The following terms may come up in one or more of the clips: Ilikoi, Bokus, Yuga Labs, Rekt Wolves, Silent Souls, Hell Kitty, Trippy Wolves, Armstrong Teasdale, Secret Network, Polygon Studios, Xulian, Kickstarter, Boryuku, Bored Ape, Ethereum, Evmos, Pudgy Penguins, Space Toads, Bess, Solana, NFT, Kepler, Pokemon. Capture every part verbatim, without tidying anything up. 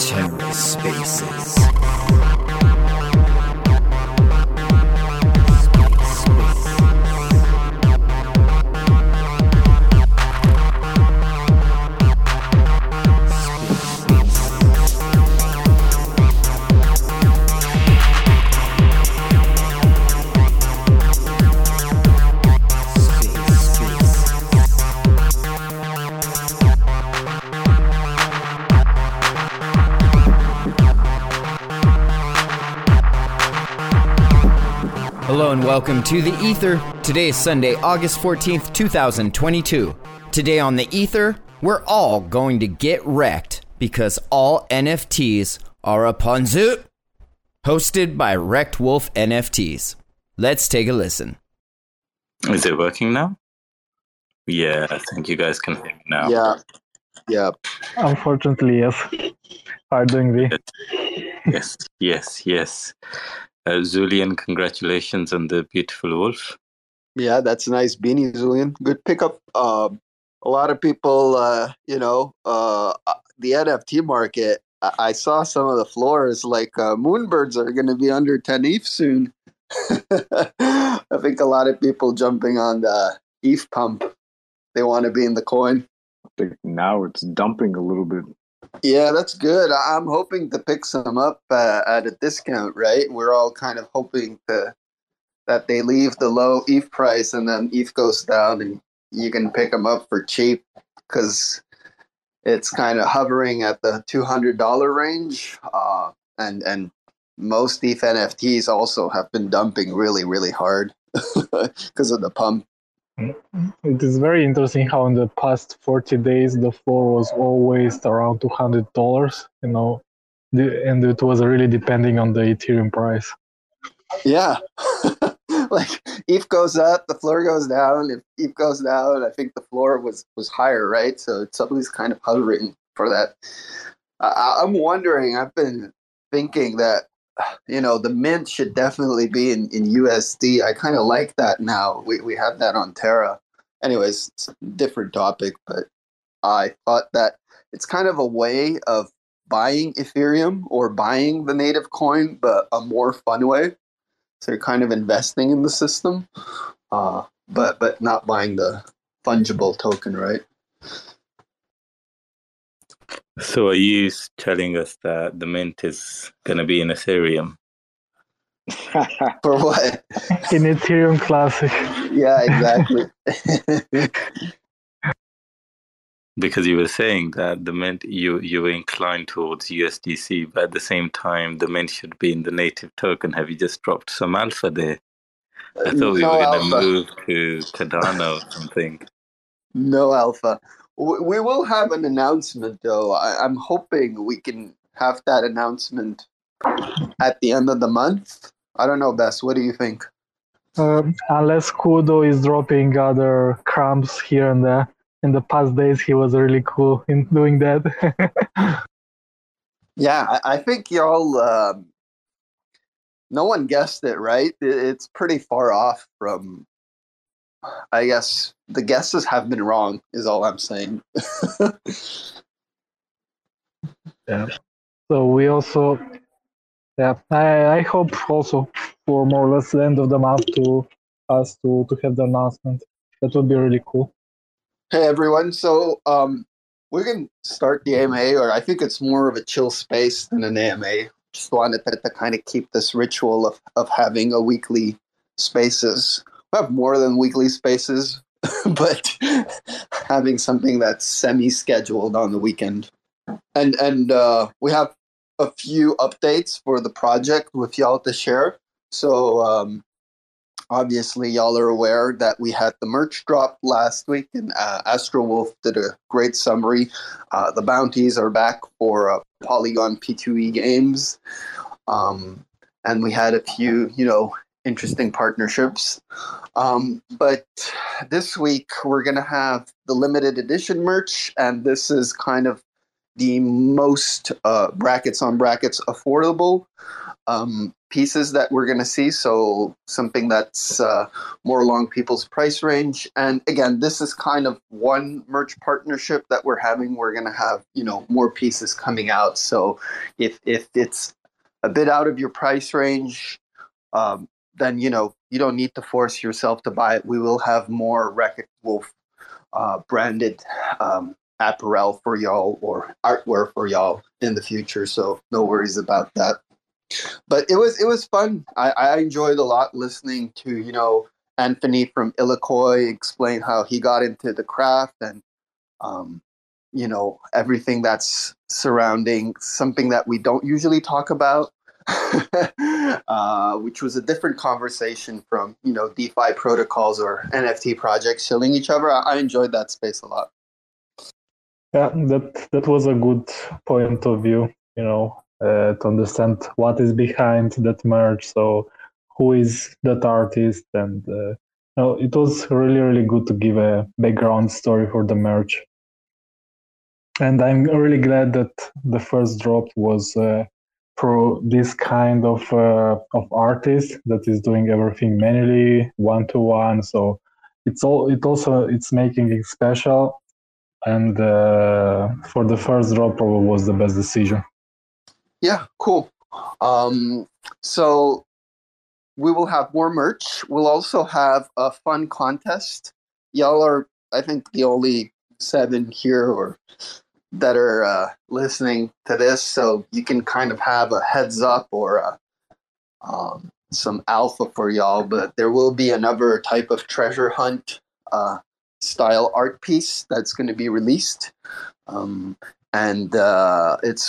Terra Spaces. Hello and welcome to The Ether. Today is Sunday, August fourteenth, twenty twenty-two. Today on The Ether, we're all going to get wrecked because all N F Ts are upon Zoot. Hosted by Rekt Wolf N F Ts. Let's take a listen. Is it working now? Yeah, I think you guys can hear me now. Yeah. Yeah. Unfortunately, yes. How are you doing, V? Yes, yes, yes. Uh, Xulian, congratulations on the beautiful wolf. Yeah, that's a nice beanie, Xulian. Good pickup. Uh, a lot of people, uh, you know, uh, the N F T market, I, I saw some of the floors, like uh, Moonbirds are going to be under ten E T H soon. I think a lot of people jumping on the E T H pump. They want to be in the coin. I think now it's dumping a little bit. Yeah, that's good. I'm hoping to pick some up uh, at a discount, right? We're all kind of hoping to, that they leave the low E T H price and then E T H goes down and you can pick them up for cheap because it's kind of hovering at the two hundred dollars range. Uh, and, and most E T H N F Ts also have been dumping really, really hard because of the pump. It is very interesting how in the past forty days the floor was always around two hundred dollars, you know, and it was really depending on the Ethereum price. Yeah. Like, E T H goes up, the floor goes down. If E T H goes down, I think the floor was, was higher, right? So it's always kind of hovering for that. Uh, I'm wondering, I've been thinking that, you know, the mint should definitely be in, in U S D. I kind of like that now. We we have that on Terra. Anyways, it's a different topic, but I thought that it's kind of a way of buying Ethereum or buying the native coin, but a more fun way. So you're kind of investing in the system, uh, but but not buying the fungible token, right? So are you telling us that the mint is going to be in Ethereum? For what? In Ethereum Classic. Yeah, exactly. Because you were saying that the mint, you, you were inclined towards U S D C, but at the same time, the mint should be in the native token. Have you just dropped some alpha there? I thought no we were going to move to Cardano or something. No alpha. We will have an announcement, though. I, I'm hoping we can have that announcement at the end of the month. I don't know, Bess. What do you think? Um, unless Kudo is dropping other crumbs here and there. In the past days, he was really cool in doing that. Yeah, I, I think y'all... Um, no one guessed it, right? It, it's pretty far off from... I guess the guesses have been wrong, is all I'm saying. Yeah. So we also, yeah, I, I hope also for more or less the end of the month to us to, to have the announcement. That would be really cool. Hey everyone, so um, we're going to start the A M A, or I think it's more of a chill space than an A M A. Just wanted to, to kind of keep this ritual of, of having a weekly spaces. We have more than weekly spaces, but having something that's semi-scheduled on the weekend. And and uh, we have a few updates for the project with y'all to share. So um, obviously y'all are aware that we had the merch drop last week, and uh, Astrowolf did a great summary. Uh, the bounties are back for uh, Polygon P two E games. Um, and we had a few, you know, interesting partnerships. Um, but this week we're going to have the limited edition merch, and this is kind of the most uh, brackets on brackets affordable um, pieces that we're going to see. So something that's uh, more along people's price range. And again, this is kind of one merch partnership that we're having. We're going to have, you know, more pieces coming out. So if if it's a bit out of your price range, um, then, you know, you don't need to force yourself to buy it. We will have more Rekt Wolf uh, branded um, apparel for y'all or artwork for y'all in the future. So no worries about that. But it was it was fun. I, I enjoyed a lot listening to, you know, Anthony from Ilikoi explain how he got into the craft and, um, you know, everything that's surrounding something that we don't usually talk about. uh, which was a different conversation from, you know, DeFi protocols or N F T projects shilling each other. I, I enjoyed that space a lot. Yeah, that that was a good point of view, you know, uh, to understand what is behind that merge. So who is that artist? And uh, no, it was really, really good to give a background story for the merge. And I'm really glad that the first drop was uh, for this kind of uh, of artist that is doing everything manually, one to one. So it's all it also it's making it special. And uh, for the first drop, probably was the best decision. Yeah, cool. Um, so we will have more merch. We'll also have a fun contest. Y'all are, I think, the only seven here or. that are uh, listening to this, so you can kind of have a heads up or a, um, some alpha for y'all, but there will be another type of treasure hunt uh, style art piece that's going to be released. Um, and uh, it's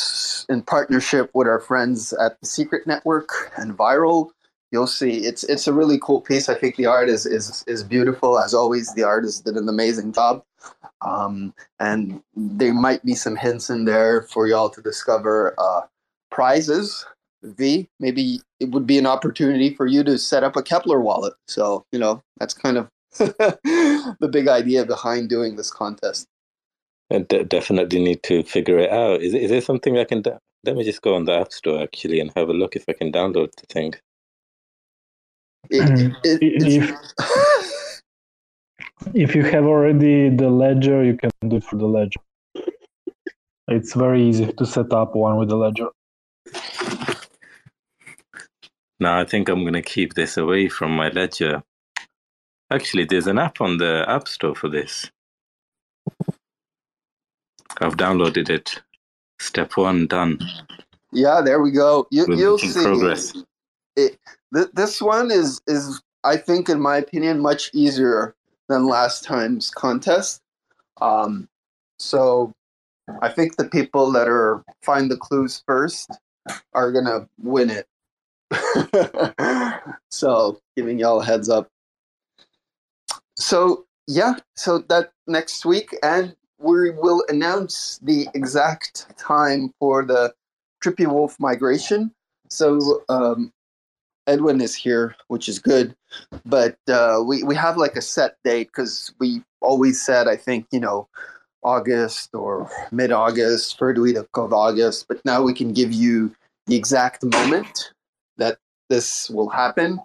in partnership with our friends at the Secret Network and Viral. You'll see it's it's a really cool piece. I think the art is is is beautiful. As always, the artist did an amazing job. Um, and there might be some hints in there for y'all to discover uh, prizes. V, maybe it would be an opportunity for you to set up a Kepler wallet. So, you know, that's kind of the big idea behind doing this contest. I d- definitely need to figure it out. Is, is there something I can do? Da- Let me just go on the App Store, actually, and have a look if I can download the thing. It, it, it's... If you have already the ledger, you can do it for the ledger. It's very easy to set up one with the ledger. Now, I think I'm going to keep this away from my ledger. Actually, there's an app on the App Store for this. I've downloaded it. Step one, done. Yeah, there we go. You, you'll see. Progress. It, th- this one is, is, I think, in my opinion, much easier than last time's contest. Um, so I think the people that are find the clues first are going to win it. So giving y'all a heads up. So yeah, so that next week, and we will announce the exact time for the Trippy Wolf migration. So um, Edwin is here, which is good, but uh, we, we have like a set date because we always said, I think, you know, August or mid-August, third week of August, but now we can give you the exact moment that this will happen.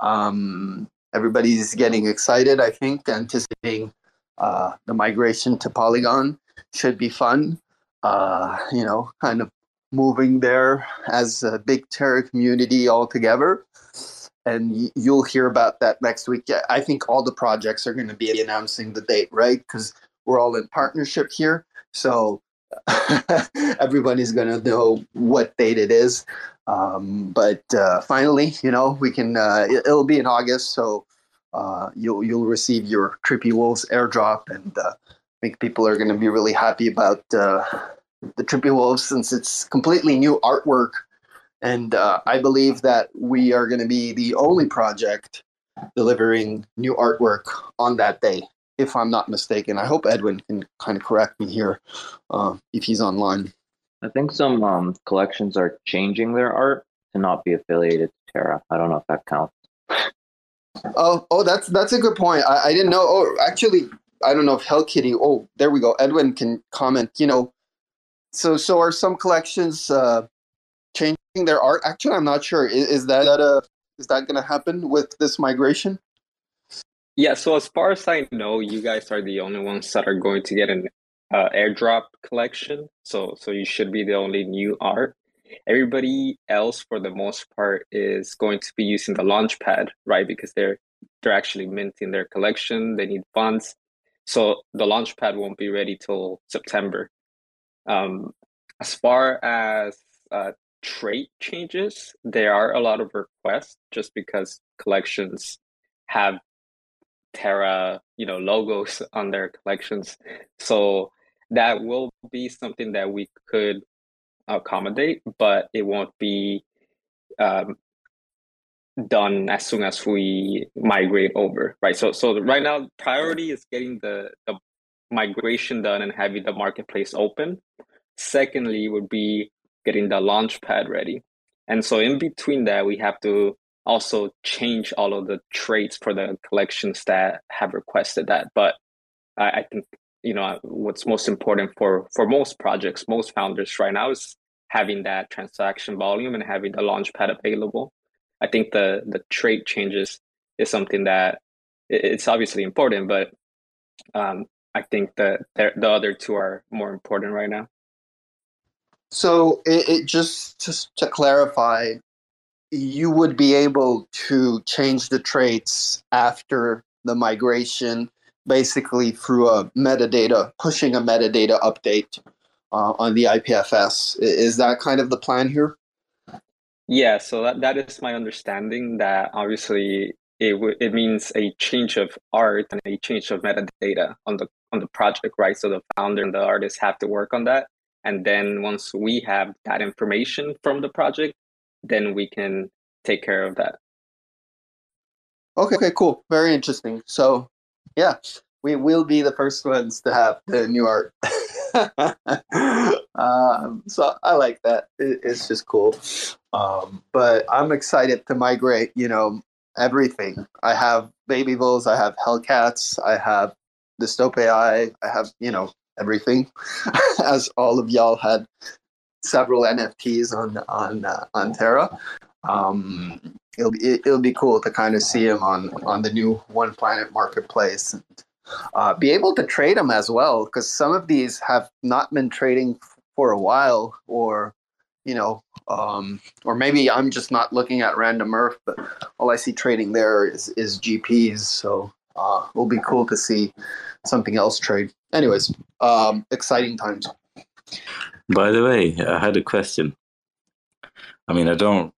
Um, everybody's getting excited, I think, anticipating uh, the migration to Polygon. Should be fun, uh, you know, kind of moving there as a big Terra community all together. And you'll hear about that next week. I think all the projects are going to be announcing the date, right? Because we're all in partnership here. So everybody's going to know what date it is. Um, but uh, finally, you know, we can, uh, it'll be in August. So uh, you'll, you'll receive your Trippy Wolves airdrop. And uh, I think people are going to be really happy about uh the Trippy Wolves, since it's completely new artwork. And uh, I believe that we are going to be the only project delivering new artwork on that day, if I'm not mistaken. I hope Edwin can kind of correct me here uh, if he's online. I think some um, collections are changing their art to not be affiliated to Terra. I don't know if that counts. Oh, oh, that's that's a good point. I, I didn't know. Oh, actually, I don't know if Hell Kitty. Oh, there we go. Edwin can comment, you know. So, so are some collections uh, changing their art. Actually, I'm not sure. Is, is that uh, is that going to happen with this migration? Yeah, so as far as I know, you guys are the only ones that are going to get an uh, airdrop collection. So so you should be the only new art. Everybody else, for the most part, is going to be using the launchpad, right? Because they're they're actually minting their collection. They need funds. So the launchpad won't be ready till September. Um, as far as uh, trait changes, there are a lot of requests just because collections have Terra, you know, logos on their collections. So that will be something that we could accommodate, but it won't be um, done as soon as we migrate over, right? So, so right now, priority is getting the, the migration done and having the marketplace open. Secondly, would be getting the launchpad ready. And so in between that, we have to also change all of the traits for the collections that have requested that. But I, I think, you know, what's most important for, for most projects, most founders right now is having that transaction volume and having the launchpad available. I think the, the trait changes is something that it's obviously important, but um, I think the, the the other two are more important right now. So it, it just, just to clarify, you would be able to change the traits after the migration, basically through a metadata, pushing a metadata update uh, on the I P F S. Is that kind of the plan here? Yeah, so that, that is my understanding, that obviously it w- it means a change of art and a change of metadata on the on the project, right? So the founder and the artist have to work on that. And then once we have that information from the project, then we can take care of that. Okay, okay, cool. Very interesting. So, yeah, we will be the first ones to have the new art. um, so I like that. It, it's just cool. Um, but I'm excited to migrate, you know, everything. I have Baby Bulls. I have Hellcats. I have Dystope A I. I have, you know, everything. As all of y'all had several N F Ts on on uh, on Terra. Um, it'll be it'll be cool to kind of see them on, on the new One Planet marketplace, and uh, be able to trade them as well, because some of these have not been trading for a while, or you know, um, or maybe I'm just not looking at random Earth, but all I see trading there is is G Ps. So uh, it'll be cool to see something else trade. Anyways, um, exciting times. By the way, I had a question. I mean, I don't,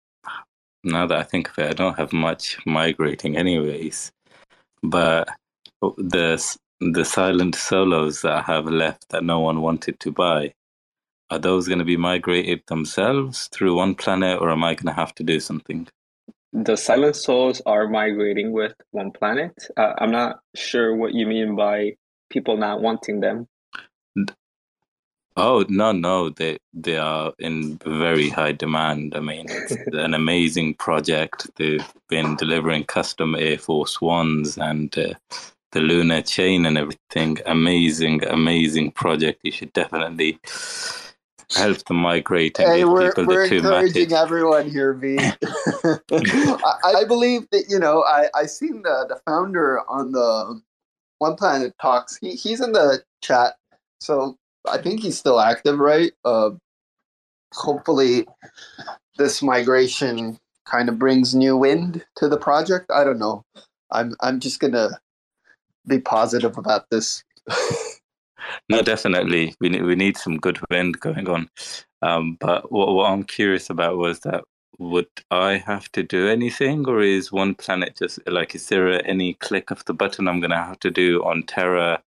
now that I think of it, I don't have much migrating anyways. But the, the silent solos that I have left that no one wanted to buy, are those going to be migrated themselves through One Planet, or am I going to have to do something? The silent souls are migrating with One Planet. Uh, I'm not sure what you mean by people not wanting them. D- Oh, no, no, they they are in very high demand. I mean, it's an amazing project. They've been delivering custom Air Force Ones and uh, the Lunar chain and everything. Amazing, amazing project. You should definitely help them migrate and hey, give we're, people we're the two matches. We're encouraging everyone here, V. I, I believe that, you know, I, I seen the, the founder on the One Planet Talks. He, he's in the chat, so I think he's still active, right? Uh, hopefully, this migration kind of brings new wind to the project. I don't know. I'm I'm just gonna be positive about this. No, definitely, we need we need some good wind going on. Um, but what, what I'm curious about was that, would I have to do anything, or is One Planet just like, is there any click of the button I'm gonna have to do on Terra?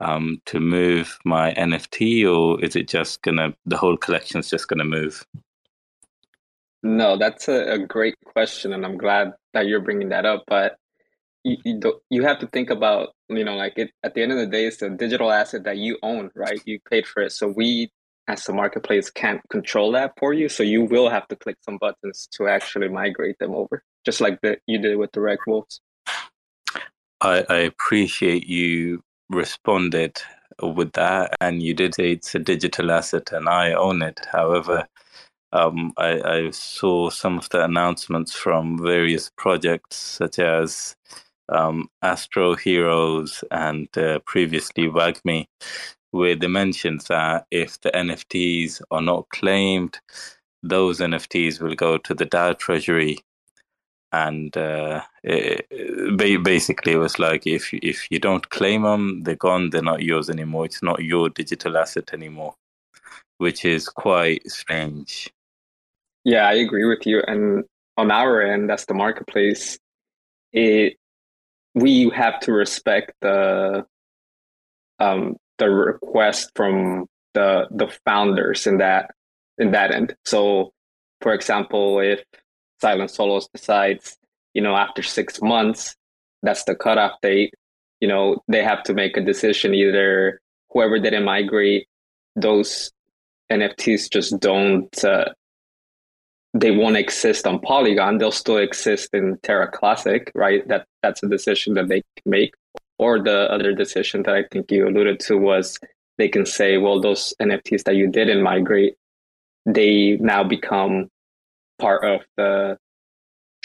Um, to move my N F T, or is it just gonna, the whole collection is just gonna move? No, that's a, a great question, and I'm glad that you're bringing that up. But you you, do, you have to think about, you know, like, it, at the end of the day, it's a digital asset that you own, right? You paid for it, so we as the marketplace can't control that for you. So you will have to click some buttons to actually migrate them over, just like the, you did with the Rekt Wolves. I, I appreciate you responded with that, and you did say it's a digital asset and I own it. However, Um, I, I saw some of the announcements from various projects, such as um, Astro Heroes and uh, previously Wagmi, where they mentioned that if the N F Ts are not claimed, those N F Ts will go to the DAO treasury. And uh, it, basically, it was like, if if you don't claim them, they're gone. They're not yours anymore. It's not your digital asset anymore, which is quite strange. Yeah, I agree with you. And on our end, as the marketplace, it we have to respect the um, the request from the the founders in that in that end. So, for example, if Silent Souls decides, you know, after six months, that's the cutoff date, you know, they have to make a decision. Either whoever didn't migrate, those N F Ts just don't, uh, they won't exist on Polygon. They'll still exist in Terra Classic, right? That That's a decision that they can make. Or the other decision that I think you alluded to was they can say, well, those N F Ts that you didn't migrate, they now become part of the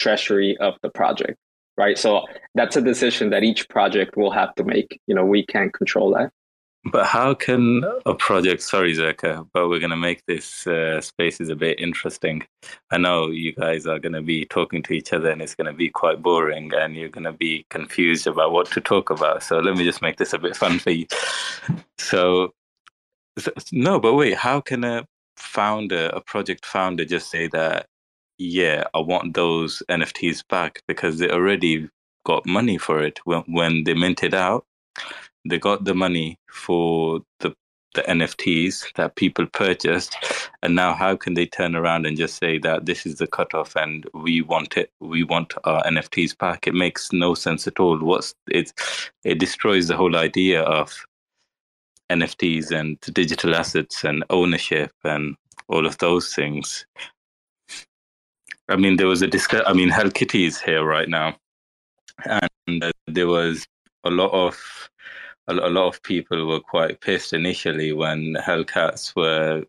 treasury of the project, right? So that's a decision that each project will have to make. You know, we can't control that. But how can a project, sorry, Zerka, but we're going to make this uh, spaces a bit interesting. I know you guys are going to be talking to each other and it's going to be quite boring and you're going to be confused about what to talk about. So let me just make this a bit fun for you. So, so no, but wait, how can a founder, a project founder just say that, yeah, I want those N F Ts back, because they already got money for it. When, when they minted out, they got the money for the, the N F Ts that people purchased. And now how can they turn around and just say that this is the cutoff and we want it, we want our N F Ts back? It makes no sense at all. What's it, it destroys the whole idea of N F Ts and digital assets and ownership and all of those things. I mean, there was a discuss. I mean, Hell Kitty is here right now, and uh, there was a lot of a, a lot of people were quite pissed initially when Hellcats were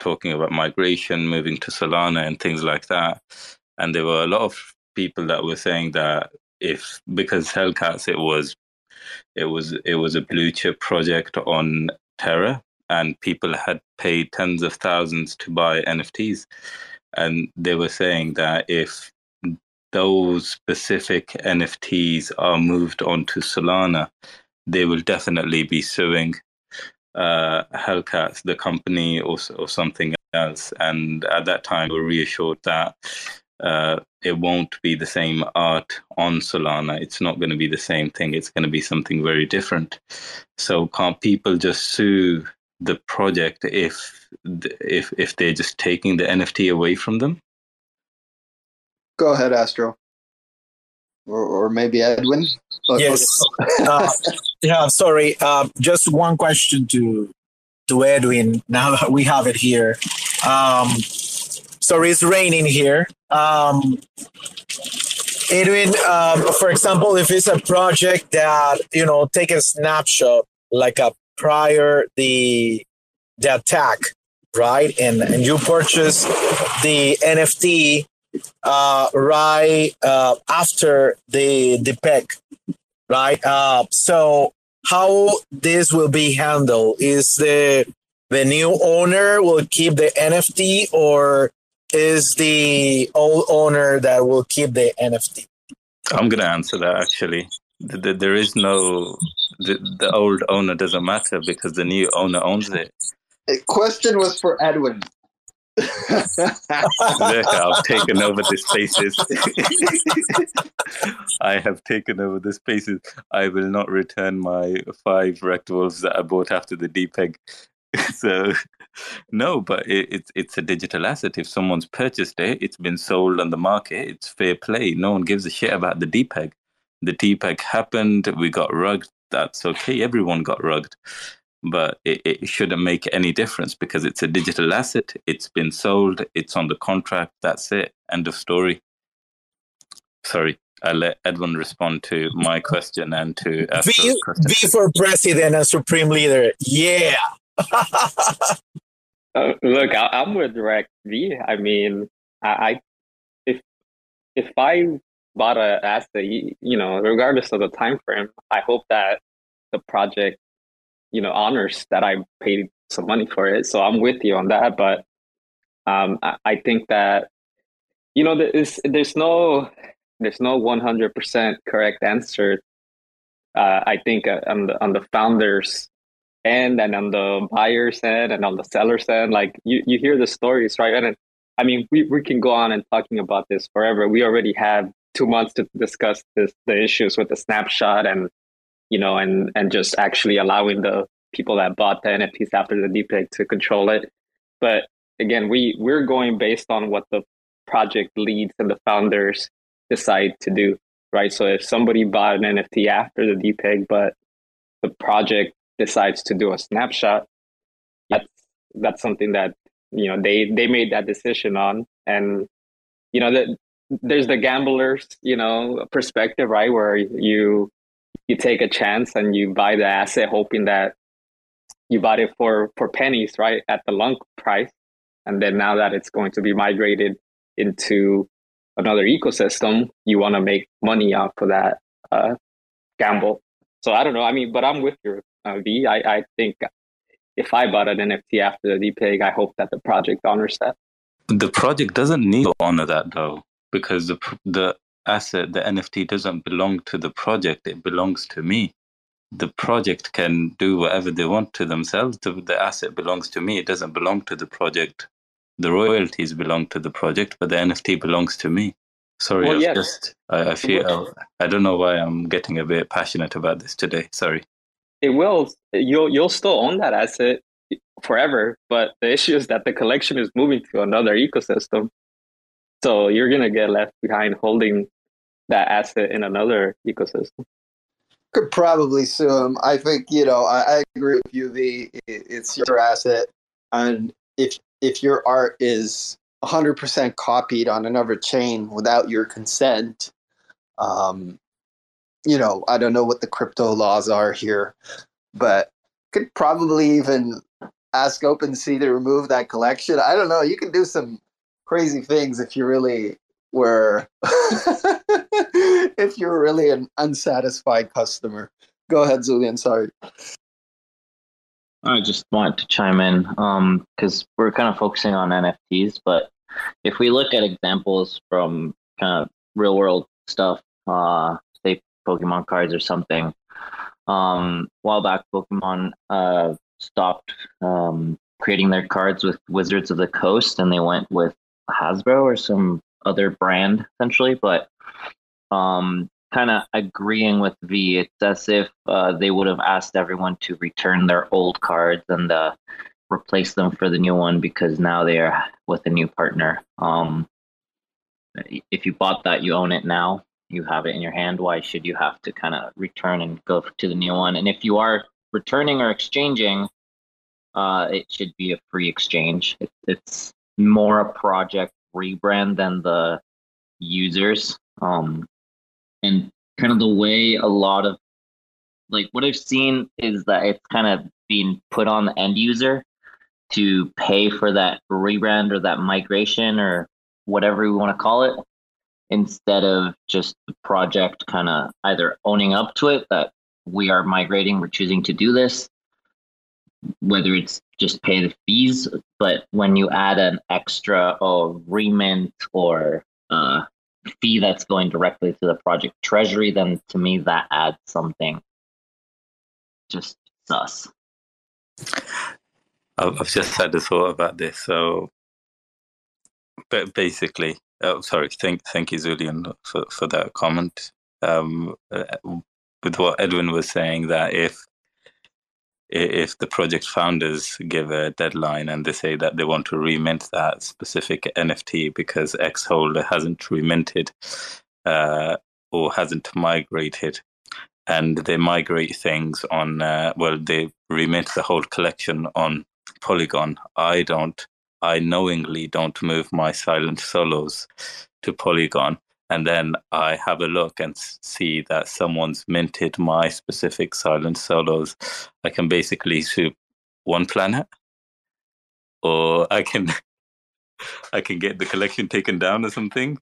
talking about migration, moving to Solana, and things like that. And there were a lot of people that were saying that if because Hellcats, it was it was it was a blue chip project on Terra, and people had paid tens of thousands to buy N F Ts. And they were saying that if those specific N F Ts are moved onto Solana, they will definitely be suing uh, Hellcats, the company, or, or something else. And at that time, we were reassured that uh, it won't be the same art on Solana. It's not going to be the same thing. It's going to be something very different. So can't people just sue the project if if if they're just taking the N F T away from them? Go ahead, Astro, or or maybe Edwin. But yes. uh, yeah. Sorry. Uh, just one question to to Edwin. Now that we have it here. Um, sorry, it's raining here. Um, Edwin, um, for example, if it's a project that, you know, take a snapshot like a prior the the attack, right? And and you purchase the N F T uh, right uh, after the the peg, right? Uh, so how this will be handled? Is the the new owner will keep the N F T, or is the old owner that will keep the N F T? I'm gonna answer that actually. There is no, the, the old owner doesn't matter because the new owner owns it. The question was for Edwin. Look, I've taken over the spaces. I have taken over the spaces. I will not return my five Rekt Wolves that I bought after the D PEG. So, no, but it, it, it's a digital asset. If someone's purchased it, it's been sold on the market. It's fair play. No one gives a shit about the D PEG. The D PEG happened, we got rugged, that's okay, everyone got rugged. But it, it shouldn't make any difference because it's a digital asset, it's been sold, it's on the contract, that's it, end of story. Sorry, I let Edwin respond to my question and to Astro's question. B for president and supreme leader, yeah! Uh, look, I, I'm with Rekt V. I mean, I, I if if I bought a asset, you, you know, regardless of the time frame, I hope that the project, you know, honors that I paid some money for it. So I'm with you on that. But um, I, I think that, you know, there's there's no there's no one hundred percent correct answer. Uh, I think on the on the founders' end and on the buyers' end and on the sellers' end, like you, you hear the stories, right? And I mean, we, we can go on and talking about this forever. We already have two months to discuss this, the issues with the snapshot and, you know, and, and just actually allowing the people that bought the N F Ts after the deepfake to control it. But again, we, we're going based on what the project leads and the founders decide to do, right? So if somebody bought an N F T after the deepfake, but the project decides to do a snapshot, that's that's something that, you know, they they made that decision on. And, you know, that there's the gambler's, you know, perspective, right? Where you you take a chance and you buy the asset hoping that you bought it for for pennies, right, at the long price, and then now that it's going to be migrated into another ecosystem, you want to make money off of that uh, gamble. So I don't know. I mean, but I'm with you, uh, V. I, I think if I bought an N F T after the DePeg, I hope that the project honors that. The project doesn't need to honor that though, because the the asset, the N F T, doesn't belong to the project. It belongs to me. The project can do whatever they want to themselves. The, the asset belongs to me. It doesn't belong to the project. The royalties belong to the project, but the N F T belongs to me. Sorry, well, I, yes. just, I, I feel will, I don't know why I'm getting a bit passionate about this today. Sorry. It will. You'll you'll still own that asset forever, but the issue is that the collection is moving to another ecosystem. So you're gonna get left behind holding that asset in another ecosystem. Could probably soon. I think, you know, I, I agree with you, V. It's your asset, and if if your art is one hundred percent copied on another chain without your consent, um, you know, I don't know what the crypto laws are here, but could probably even ask OpenSea to remove that collection. I don't know. You can do some crazy things if you really were, if you're really an unsatisfied customer. Go ahead, Xulian. Sorry. I just wanted to chime in because um, we're kind of focusing on N F Ts, but if we look at examples from kind of real world stuff, uh, say Pokemon cards or something, um, a while back Pokemon uh, stopped um, creating their cards with Wizards of the Coast, and they went with Hasbro or some other brand essentially, but um, kind of agreeing with V, it's as if uh, they would have asked everyone to return their old cards and uh, replace them for the new one because now they are with a new partner. Um, if you bought that, you own it now. You have it in your hand. Why should you have to kind of return and go to the new one? And if you are returning or exchanging, uh, it should be a free exchange. It, it's more a project rebrand than the users. Um, And kind of the way a lot of, like, what I've seen is that it's kind of being put on the end user to pay for that rebrand or that migration or whatever we want to call it, instead of just the project kind of either owning up to it that we are migrating, we're choosing to do this, whether it's just pay the fees. But when you add an extra oh, remint or uh fee that's going directly to the project treasury, then to me that adds something just sus. I've just had a thought about this. So, but basically, oh, sorry, thank thank you, Xulian, for, for that comment. Um, with what Edwin was saying, that if if the project founders give a deadline and they say that they want to remint that specific N F T because X holder hasn't reminted uh, or hasn't migrated, and they migrate things on, uh, well, they remint the whole collection on Polygon. I don't, I knowingly don't move my Silent Solos to Polygon. And then I have a look and see that someone's minted my specific Silent Solos. I can basically sue One Planet or I can I can get the collection taken down or something.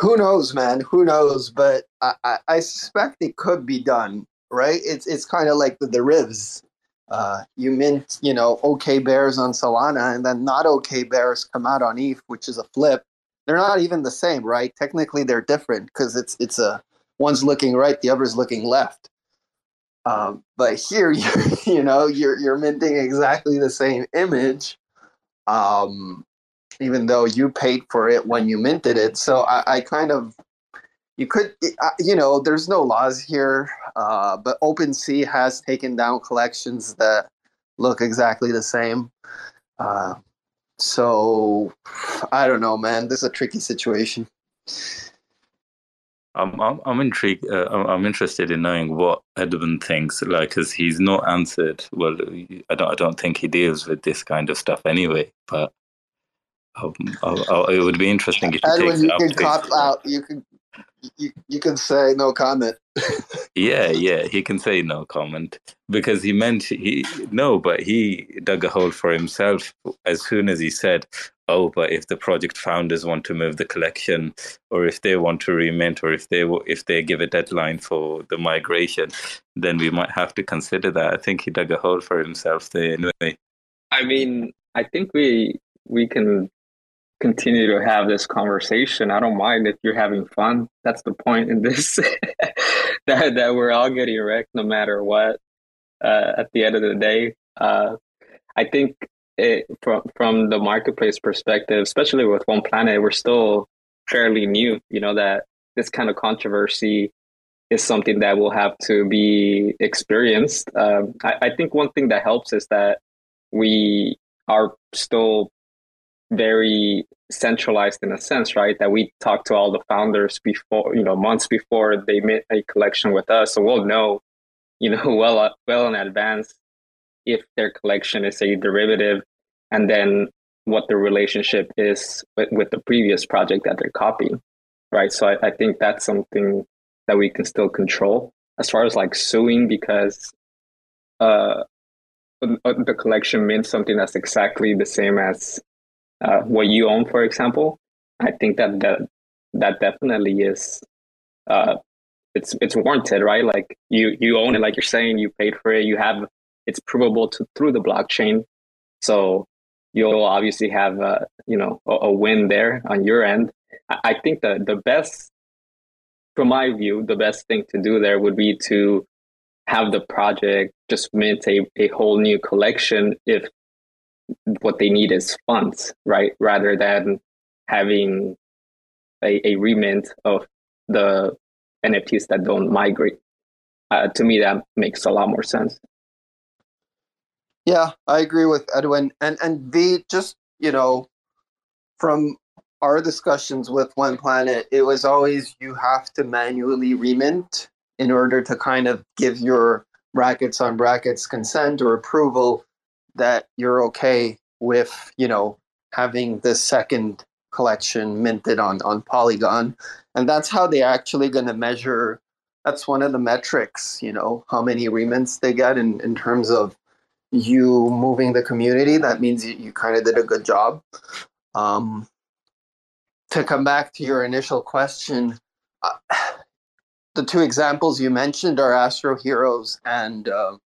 Who knows, man? Who knows? But I, I, I suspect it could be done, right? It's it's kind of like the derivatives. Uh, you mint, you know, OK Bears on Solana, and then not OK Bears come out on E T H, which is a flip. They're not even the same, right? Technically, they're different because it's it's a one's looking right, the other's looking left. Um, but here, you you know, you're you're minting exactly the same image, um, even though you paid for it when you minted it. So I, I kind of you could you know, there's no laws here, uh, but OpenSea has taken down collections that look exactly the same. Uh, so I don't know, man. This is a tricky situation. I'm I'm, I'm intrigued. Uh, I'm interested in knowing what Edwin thinks, like, because he's not answered. Well, I don't. I don't think he deals with this kind of stuff anyway. But I'll, I'll, I'll, it would be interesting if he Edwin, takes you it can cop out. You can you you can say no comment. yeah, yeah, he can say no comment because he meant he no, but he dug a hole for himself as soon as he said, oh, but if the project founders want to move the collection, or if they want to remint, or if they if they give a deadline for the migration, then we might have to consider that. I think he dug a hole for himself there anyway. I mean, I think we we can continue to have this conversation. I don't mind if you're having fun. That's the point in this, that that we're all getting wrecked no matter what. Uh, at the end of the day, uh, I think. It, from from the marketplace perspective, especially with One Planet, we're still fairly new. You know, that this kind of controversy is something that will have to be experienced. Um, I, I think one thing that helps is that we are still very centralized in a sense, right? That we talk to all the founders before, you know, months before they made a collection with us, so we'll know, you know, well well in advance if their collection is a derivative, and then what the relationship is with, with the previous project that they're copying, right? So I, I think that's something that we can still control as far as like suing, because uh, the collection means something that's exactly the same as uh, what you own, for example. I think that that, that definitely is uh, it's it's warranted, right? Like you you own it, like you're saying, you paid for it, you have. It's provable to, through the blockchain, so you'll obviously have a, you know, a, a win there on your end. I, I think that the best, from my view, the best thing to do there would be to have the project just mint a, a whole new collection if what they need is funds, right? Rather than having a, a remint of the N F Ts that don't migrate. Uh, to me, that makes a lot more sense. Yeah, I agree with Edwin. And and V, just, you know, from our discussions with One Planet, it was always you have to manually remint in order to kind of give your brackets on brackets consent or approval that you're okay with, you know, having the second collection minted on, on Polygon. And that's how they're actually going to measure. That's one of the metrics, you know, how many remints they get in, in terms of you moving the community. That means you, you kind of did a good job. Um, to come back to your initial question, uh, the two examples you mentioned are Astro Heroes and uh,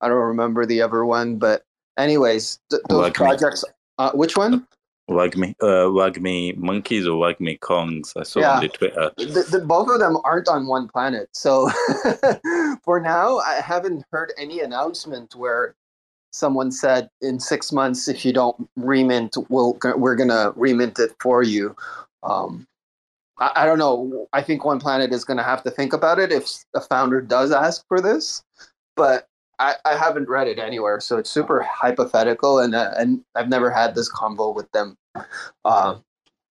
I don't remember the other one, but anyways, th- those Wagmi. projects. Uh, which one? Wagmi, uh, Wagmi monkeys or Wagmi Kongs? I saw yeah. on the Twitter. The, the, both of them aren't on One Planet, so for now, I haven't heard any announcement where someone said, in six months, if you don't remint, we'll, we're going to remint it for you. Um, I, I don't know. I think One Planet is going to have to think about it if the founder does ask for this. But I, I haven't read it anywhere, so it's super hypothetical, and uh, and I've never had this convo with them, uh,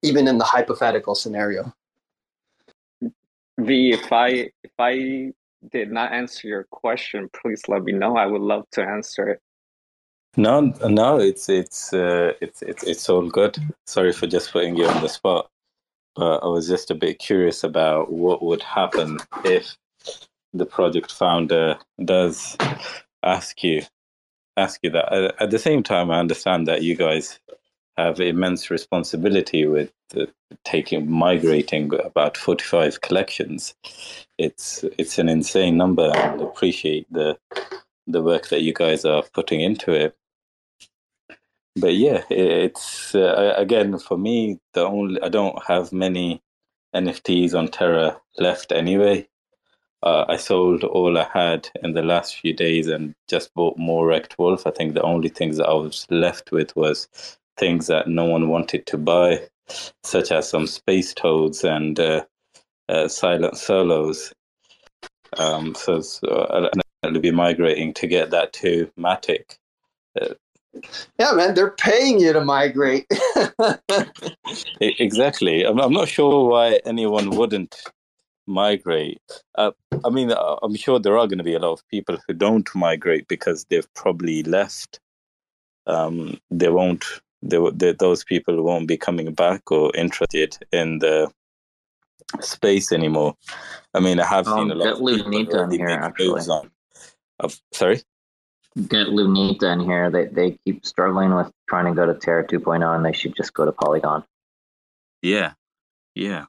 even in the hypothetical scenario. V, if I, if I did not answer your question, please let me know. I would love to answer it. No, no, it's it's uh, it's it's it's all good. Sorry for just putting you on the spot, but I was just a bit curious about what would happen if the project founder does ask you ask you that. At the same time, I understand that you guys have immense responsibility with uh, taking migrating about forty-five collections. It's it's an insane number, and appreciate the the work that you guys are putting into it. But yeah, it, it's uh, again, for me, the only I don't have many N F Ts on Terra left anyway. Uh, I sold all I had in the last few days and just bought more Rekt Wolf. I think the only things that I was left with was things that no one wanted to buy, such as some space toads and uh, uh, silent solos. Um, so, so I'll definitely be migrating to get that to Matic. Uh, Yeah, man, they're paying you to migrate. Exactly. I'm, I'm not sure why anyone wouldn't migrate. Uh, I mean, I'm sure there are going to be a lot of people who don't migrate because they've probably left. Um, they won't. They, they, those people won't be coming back or interested in the space anymore. I mean, I have um, seen a lot of people really here, big moves on. Uh, sorry? Get Lunita in here. They they keep struggling with trying to go to Terra two point oh, and they should just go to Polygon. Yeah, yeah.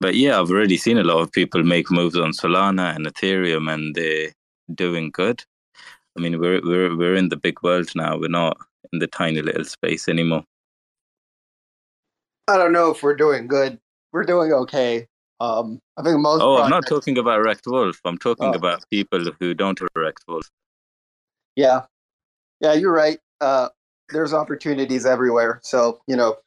But yeah, I've already seen a lot of people make moves on Solana and Ethereum, and they're doing good. I mean, we're we're we're in the big world now. We're not in the tiny little space anymore. I don't know if we're doing good. We're doing okay. Um, I think most. Oh, projects... I'm not talking about Rekt Wolf. I'm talking oh. about people who don't Rekt Wolf. Yeah, yeah, you're right. Uh, there's opportunities everywhere. So, you know,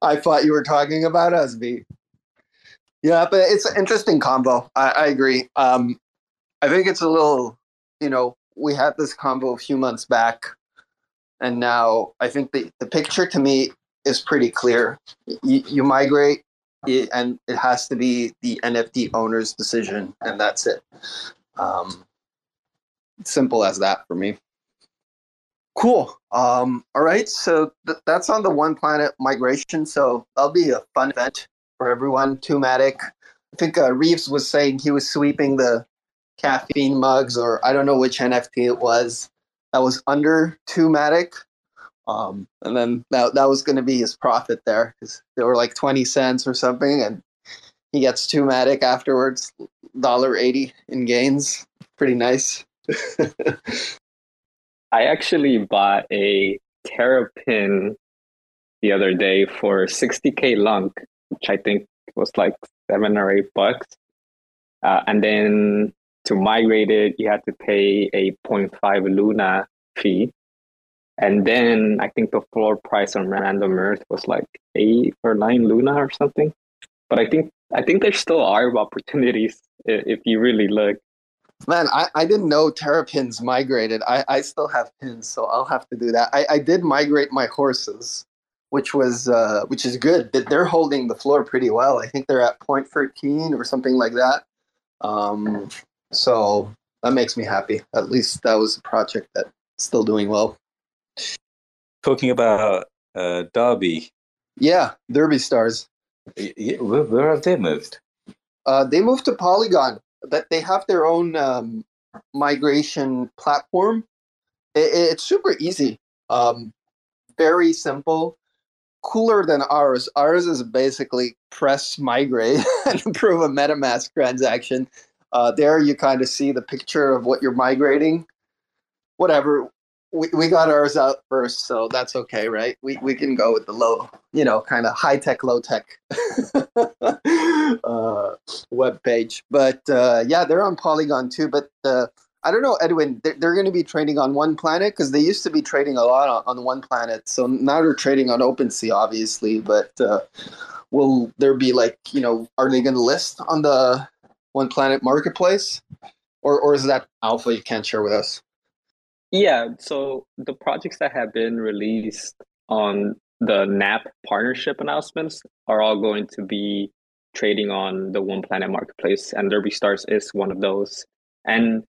I thought you were talking about us, B. Yeah, but it's an interesting combo. I, I agree. Um, I think it's a little, you know, we had this combo a few months back. And now I think the, the picture to me is pretty clear. You, you migrate. It, and it has to be the N F T owner's decision. And that's it. Um, simple as that for me. Cool. Um, all right. So th- that's on the One Planet migration. So that'll be a fun event for everyone. Two-matic. I think uh, Reeves was saying he was sweeping the caffeine mugs, or I don't know which N F T it was that was under two-matic. Um, and then that, that was going to be his profit there because they were like twenty cents or something. And he gets two-matic afterwards, one dollar eighty in gains. Pretty nice. I actually bought a Terra pin the other day for sixty K Lunk, which I think was like seven or eight bucks. Uh, and then to migrate it, you had to pay a zero point five Luna fee. And then I think the floor price on Random Earth was like eight or nine Luna or something. But I think I think there still are opportunities if you really look. Man, I, I didn't know Terra pins migrated. I, I still have pins, so I'll have to do that. I, I did migrate my horses, which was uh, which is good. They're holding the floor pretty well. I think they're at zero point one three or something like that. Um, so that makes me happy. At least that was a project that's still doing well. Talking about uh, Derby. Yeah, Derby Stars. Where, where have they moved? Uh, they moved to Polygon. That they have their own um, migration platform. It, it's super easy, um, very simple, cooler than ours. Ours is basically press migrate and approve a MetaMask transaction. Uh, there you kind of see the picture of what you're migrating. Whatever. We we got ours out first, so that's okay, right? We we can go with the low, you know, kind of high tech, low tech uh, web page. But uh, yeah, they're on Polygon too. But uh, I don't know, Edwin, they're, they're going to be trading on One Planet because they used to be trading a lot on, on One Planet. So now they're trading on OpenSea, obviously. But uh, will there be like, you know, are they going to list on the One Planet marketplace, or or is that alpha you can't share with us? Yeah, so the projects that have been released on the N A P partnership announcements are all going to be trading on the One Planet marketplace, and Derby Stars is one of those. And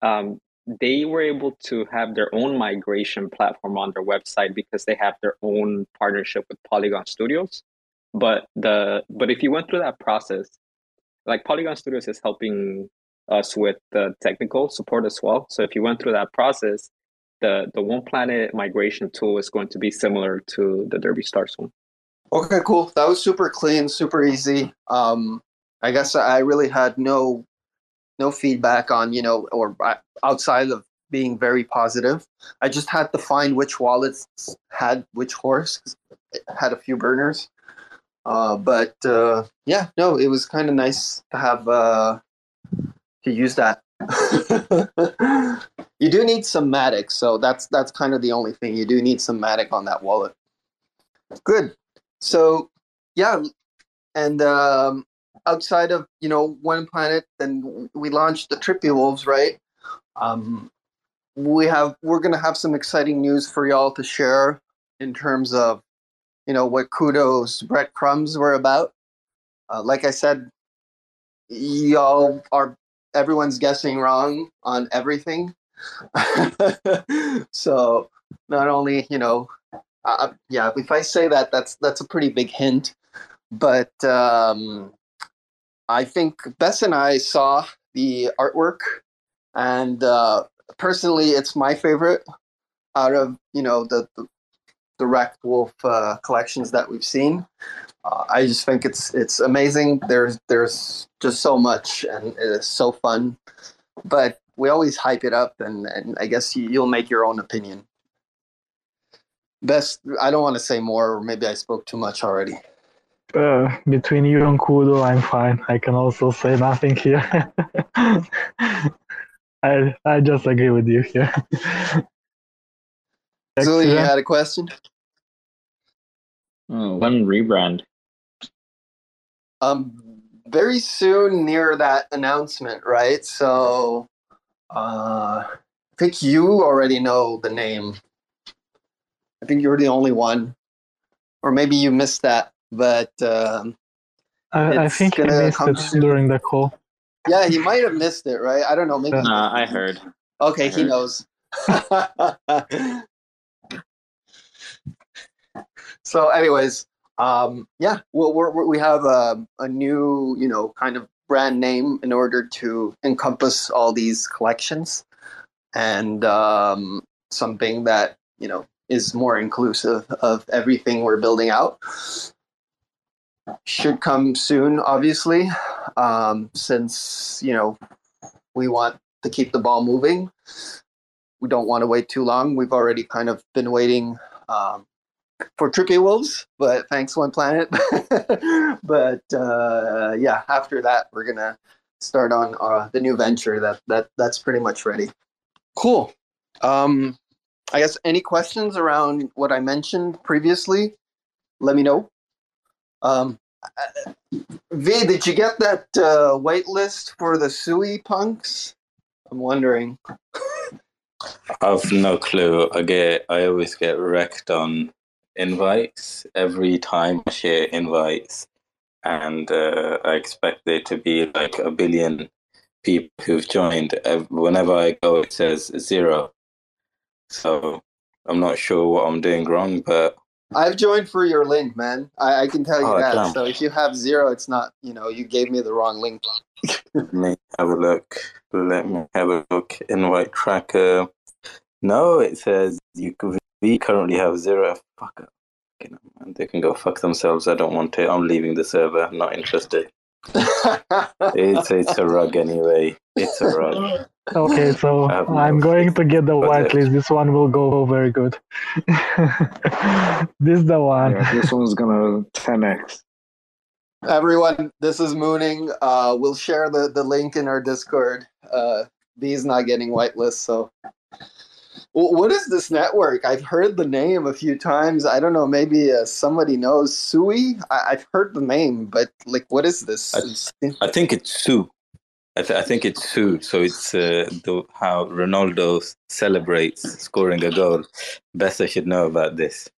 um, they were able to have their own migration platform on their website because they have their own partnership with Polygon Studios. But the but if you went through that process, like Polygon Studios is helping us with the technical support as well. So if you went through that process, the, the One Planet migration tool is going to be similar to the Derby Stars one. Okay, cool. That was super clean, super easy. Um, I guess I really had no no feedback on, you know, or outside of being very positive. I just had to find which wallets had which horse. It had a few burners. Uh, but uh, yeah, no, it was kind of nice to have uh, to use that. You do need some Matic, so that's that's kind of the only thing. You do need some Matic on that wallet. Good. So yeah, and um, outside of, you know, One Planet, then we launched the Trippy Wolves, right? Um, we have we're gonna have some exciting news for y'all to share in terms of, you know, what Kudo's breadcrumbs were about. Uh, like I said, y'all are everyone's guessing wrong on everything. So not only, you know, uh, yeah, if I say that, that's that's a pretty big hint. But um, I think Bess and I saw the artwork, and uh, personally, it's my favorite out of, you know, the the, the Rekt Wolf uh, collections that we've seen. Uh, I just think it's it's amazing. There's there's just so much, and it's so fun. But we always hype it up, and, and I guess you, you'll make your own opinion. Best, I don't want to say more, or maybe I spoke too much already. Uh, between you and Kudo, I'm fine. I can also say nothing here. I I just agree with you here. Zuli, you had a question? Oh, when rebrand? Um, very soon near that announcement, right? So uh, I think you already know the name. I think you're the only one, or maybe you missed that. But um, I, I think he missed it soon. During the call. Yeah, he might have missed it, right? I don't know. Maybe. Nah, I heard. Okay, I heard. He knows. So, anyways, um, yeah, we'll, we're, we have a, a new, you know, kind of brand name in order to encompass all these collections, and um, something that, you know, is more inclusive of everything we're building out. Should come soon, obviously, um, since, you know, we want to keep the ball moving. We don't want to wait too long. We've already kind of been waiting um, for Trippy Wolves, but thanks, One Planet. But uh, yeah, after that, we're going to start on uh, the new venture. That that that's pretty much ready. Cool. Um, I guess any questions around what I mentioned previously, let me know. Um, V, did you get that uh, whitelist for the Sui punks? I'm wondering. I've no clue. I get. I always get wrecked on invites every time I share invites, and uh, I expect there to be like a billion people who've joined. Whenever I go, it says zero. So I'm not sure what I'm doing wrong, but I've joined for your link, man. I, I can tell you oh, that. So if you have zero, it's not, you know, you gave me the wrong link. Let me have a look. Let me have a look. Invite tracker. No, it says you could, we currently have zero. Fuck it. They can go fuck themselves. I don't want it. I'm leaving the server. I'm not interested. it's it's a rug anyway. It's a rug. Okay, so um, I'm going to get the whitelist. This one will go very good. This is the one. Yeah, this one's gonna ten x. Everyone, this is Mooning. Uh, we'll share the, the link in our Discord. Uh, B's not getting whitelist, so. Well, what is this network? I've heard the name a few times. I don't know. Maybe uh, somebody knows Sui. I- I've heard the name, but like, what is this? I, I think it's Sui. I, th- I think it's Sui. So it's uh, the, how Ronaldo celebrates scoring a goal. Bessa should know about this.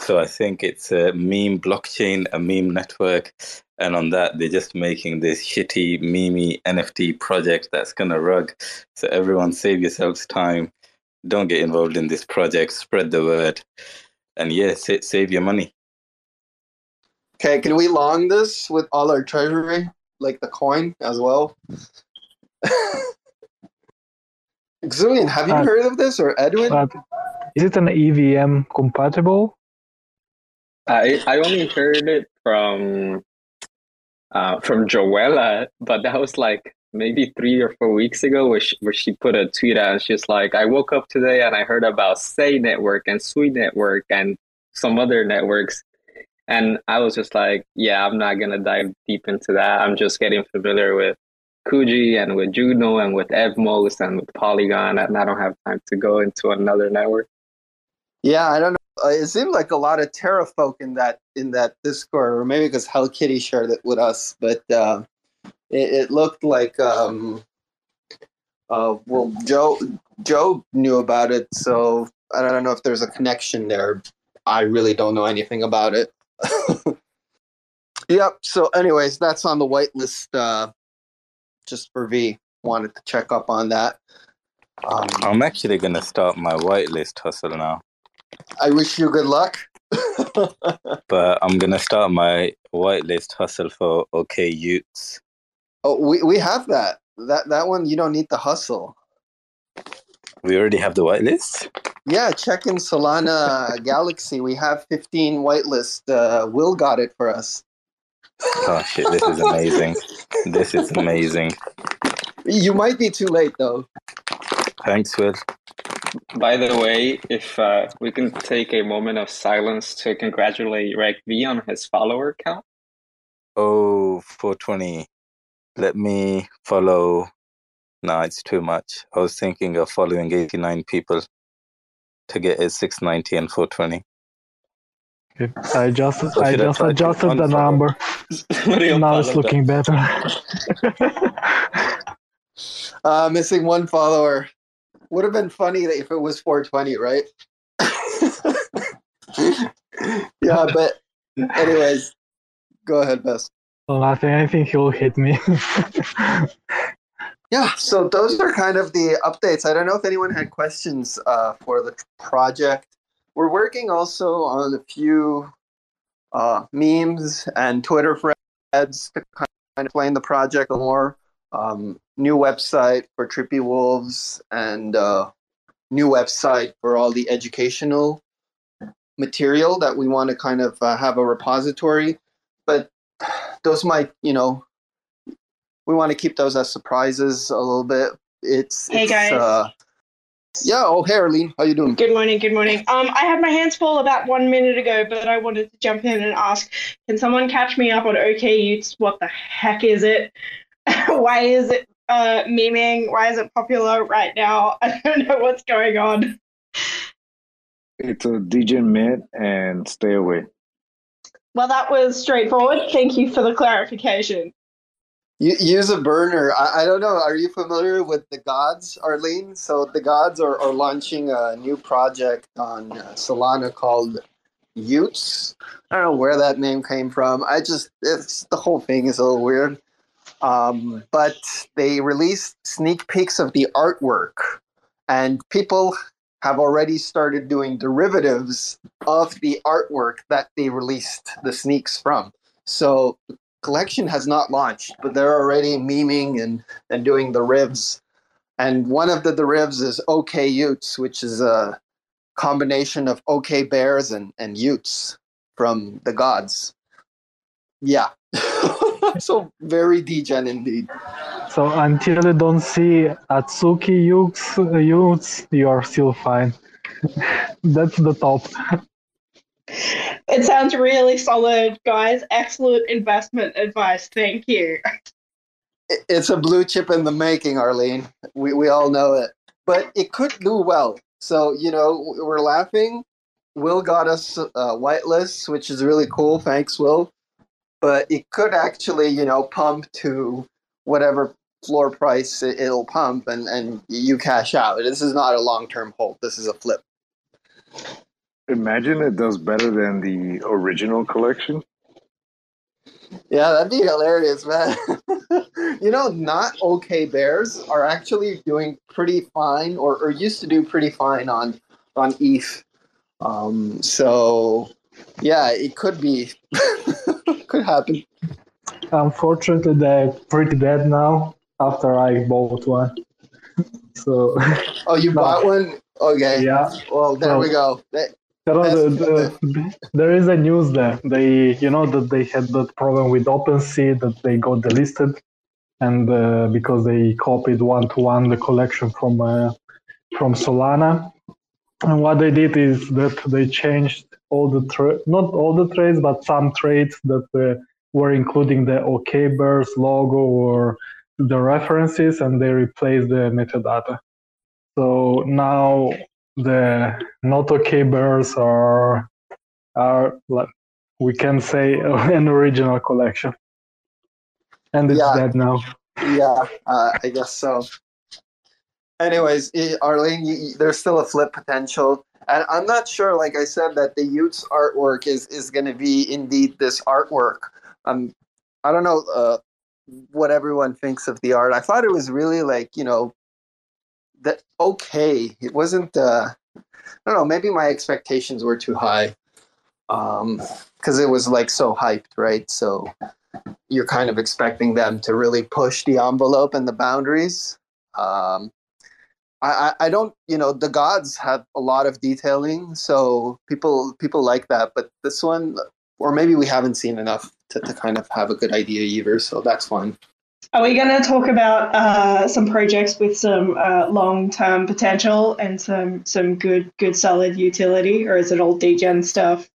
So I think it's a meme blockchain, a meme network. And on that, they're just making this shitty, memey N F T project that's going to rug. So everyone save yourselves time. Don't get involved in this project. Spread the word. And yes, yeah, save your money. Okay, can we long this with all our treasury? Like the coin as well? Xulian, have you uh, heard of this, or Edwin? Uh, is it an E V M compatible? I I only heard it from uh, from Joella, but that was like maybe three or four weeks ago, where she, where she put a tweet out, and she's like, I woke up today and I heard about Say Network and Sui Network and some other networks. And I was just like, yeah, I'm not going to dive deep into that. I'm just getting familiar with Kuji and with Juno and with Evmos and with Polygon, and I don't have time to go into another network. Yeah, I don't know. It seemed like a lot of Terra folk in that in that Discord, or maybe because Hell Kitty shared it with us, but uh, it, it looked like um, uh, well, Joe Joe knew about it, so I don't know if there's a connection there. I really don't know anything about it. Yep. So, anyways, that's on the whitelist. Uh, just for V, wanted to check up on that. Um, I'm actually going to start my whitelist hustle now. I wish you good luck. But I'm going to start my whitelist hustle for OK Utes. Oh, we we have that. That that one, you don't need to hustle. We already have the whitelist? Yeah, check in Solana Galaxy. We have fifteen whitelist. Uh, Will got it for us. Oh, shit, this is amazing. This is amazing. You might be too late, though. Thanks, Will. By the way, if uh, we can take a moment of silence to congratulate Rekt V on his follower count. Oh, four twenty. Let me follow. No, it's too much. I was thinking of following eighty-nine people to get a six ninety and four twenty. I just so I just I adjusted the number. Now it's looking better. uh, missing one follower. Would have been funny that if it was four twenty, right? Yeah, but anyways, go ahead, Bess. Well, I think I think he'll hit me. Yeah, so those are kind of the updates. I don't know if anyone had questions uh, for the project. We're working also on a few uh, memes and Twitter threads to kind of explain the project more. Um, new website for Trippy Wolves and uh, new website for all the educational material that we want to kind of uh, have a repository. But those might, you know, we want to keep those as surprises a little bit. It's hey it's, guys. Uh, Yeah, oh, hey, Arlene. How you doing? Good morning, good morning. Um, I had my hands full about one minute ago, but I wanted to jump in and ask, can someone catch me up on OK Utes? What the heck is it? Why is it uh, memeing? Why is it popular right now? I don't know what's going on. It's a D J Mint and stay away. Well, that was straightforward. Thank you for the clarification. You use a burner. I, I don't know. Are you familiar with the Gods, Arlene? So the Gods are, are launching a new project on Solana called Utes. I don't know where that name came from. I just, it's the whole thing is a little weird. Um, but they released sneak peeks of the artwork, and people have already started doing derivatives of the artwork that they released the sneaks from. So collection has not launched, but they're already memeing and, and doing the rivs. And one of the derivs is OK Utes, which is a combination of OK Bears and, and Utes from the Gods. Yeah. So very degen indeed. So until you don't see Atsuki Utes, Utes you are still fine. That's the top. It sounds really solid, guys. Excellent investment advice. Thank you. It's a blue chip in the making, Arlene. We we all know it. But it could do well. So, you know, we're laughing. Will got us uh, whitelists, which is really cool. Thanks, Will. But it could actually, you know, pump to whatever floor price it, it'll pump and, and you cash out. This is not a long-term hold. This is a flip. Imagine it does better than the original collection. Yeah, that'd be hilarious, man. You know, not OK Bears are actually doing pretty fine, or, or used to do pretty fine on on E T H. Um, so, yeah, it could be. Could happen. Unfortunately, they're pretty dead now after I bought one. So. Oh, you no. bought one? Okay. Yeah. Well, there so, we go. That, the, the, there is a news there. They, you know, that they had that problem with OpenSea that they got delisted, and uh, because they copied one to one the collection from uh, from Solana. And what they did is that they changed all the tra- not all the trades, but some trades that uh, were including the OK Bears logo or the references, and they replaced the metadata. So now the not OK Bears are are like, we can say an original collection, and it's yeah. dead now. Yeah, uh, I guess so. Anyways, Arlene, there's still a flip potential. And I'm not sure, like I said, that the Utes artwork is, is going to be indeed this artwork. Um, I don't know uh, what everyone thinks of the art. I thought it was really like, you know, that okay. It wasn't, uh, I don't know, maybe my expectations were too high um, because it was like so hyped, right? So you're kind of expecting them to really push the envelope and the boundaries. Um I, I don't, you know, the gods have a lot of detailing, so people people like that. But this one, or maybe we haven't seen enough to, to kind of have a good idea either, so that's fine. Are we going to talk about uh, some projects with some uh, long-term potential and some, some good, good solid utility, or is it all degen stuff?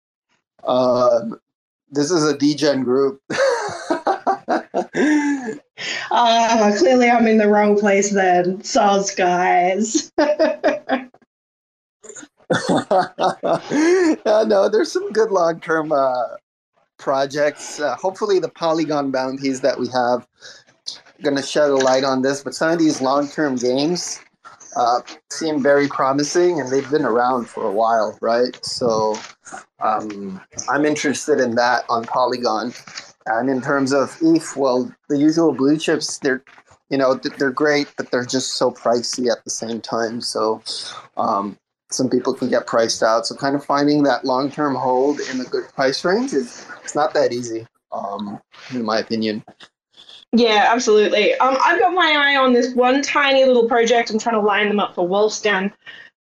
Uh, this is a degen group. Uh, clearly I'm in the wrong place then. Soz, guys. uh, no, there's some good long-term uh, projects. Uh, hopefully the Polygon bounties that we have are going to shed a light on this, but some of these long-term games uh, seem very promising, and they've been around for a while, right? So um, I'm interested in that on Polygon. And in terms of E T H, well, the usual blue chips, they're, you know, they're great, but they're just so pricey at the same time. So um, some people can get priced out. So kind of finding that long-term hold in a good price range is it's not that easy, um, in my opinion. Yeah, absolutely. Um, I've got my eye on this one tiny little project. I'm trying to line them up for Wolfstan.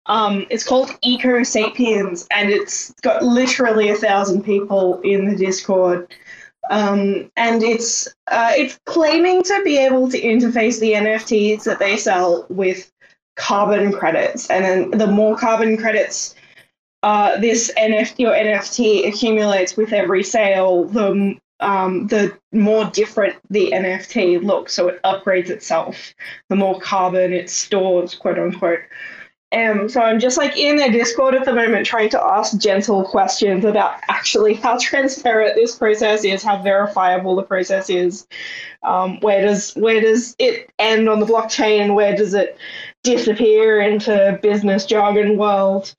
Um, it's called Eco Sapiens, and it's got literally a thousand people in the Discord. Um, and it's uh, it's claiming to be able to interface the N F Ts that they sell with carbon credits, and then the more carbon credits uh, this N F T or N F T accumulates with every sale, the um, the more different the N F T looks. So it upgrades itself. The more carbon it stores, quote unquote. Um, so I'm just like in their Discord at the moment trying to ask gentle questions about actually how transparent this process is, how verifiable the process is, um, where does where does it end on the blockchain, where does it disappear into business jargon world,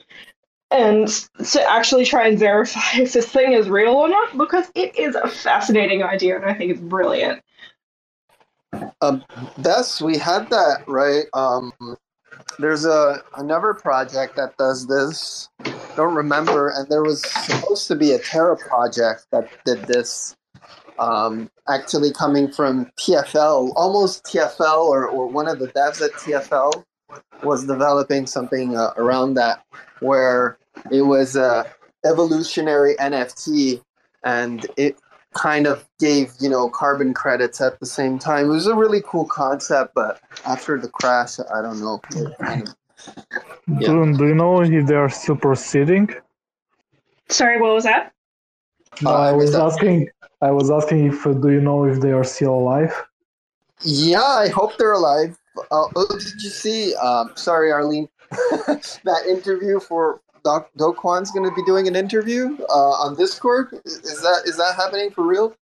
and to actually try and verify if this thing is real or not, because it is a fascinating idea and I think it's brilliant. Um, Bess, we had that, right? Um... There's a another project that does this. Don't remember. And there was supposed to be a Terra project that did this, um, actually coming from T F L. Almost T F L, or, or one of the devs at T F L was developing something uh, around that, where it was a evolutionary N F T, and it kind of gave, you know, carbon credits at the same time. It was a really cool concept, but after the crash, I don't know. Kind of, yeah. do, do you know if they are superseding? Sorry, what was that? Uh, I was asking. I was asking if do you know if they are still alive? Yeah, I hope they're alive. Uh, oh, did you see? Um, sorry, Arlene, that interview for. Doc, Do Kwon's going to be doing an interview uh, on Discord. Is that is that happening for real?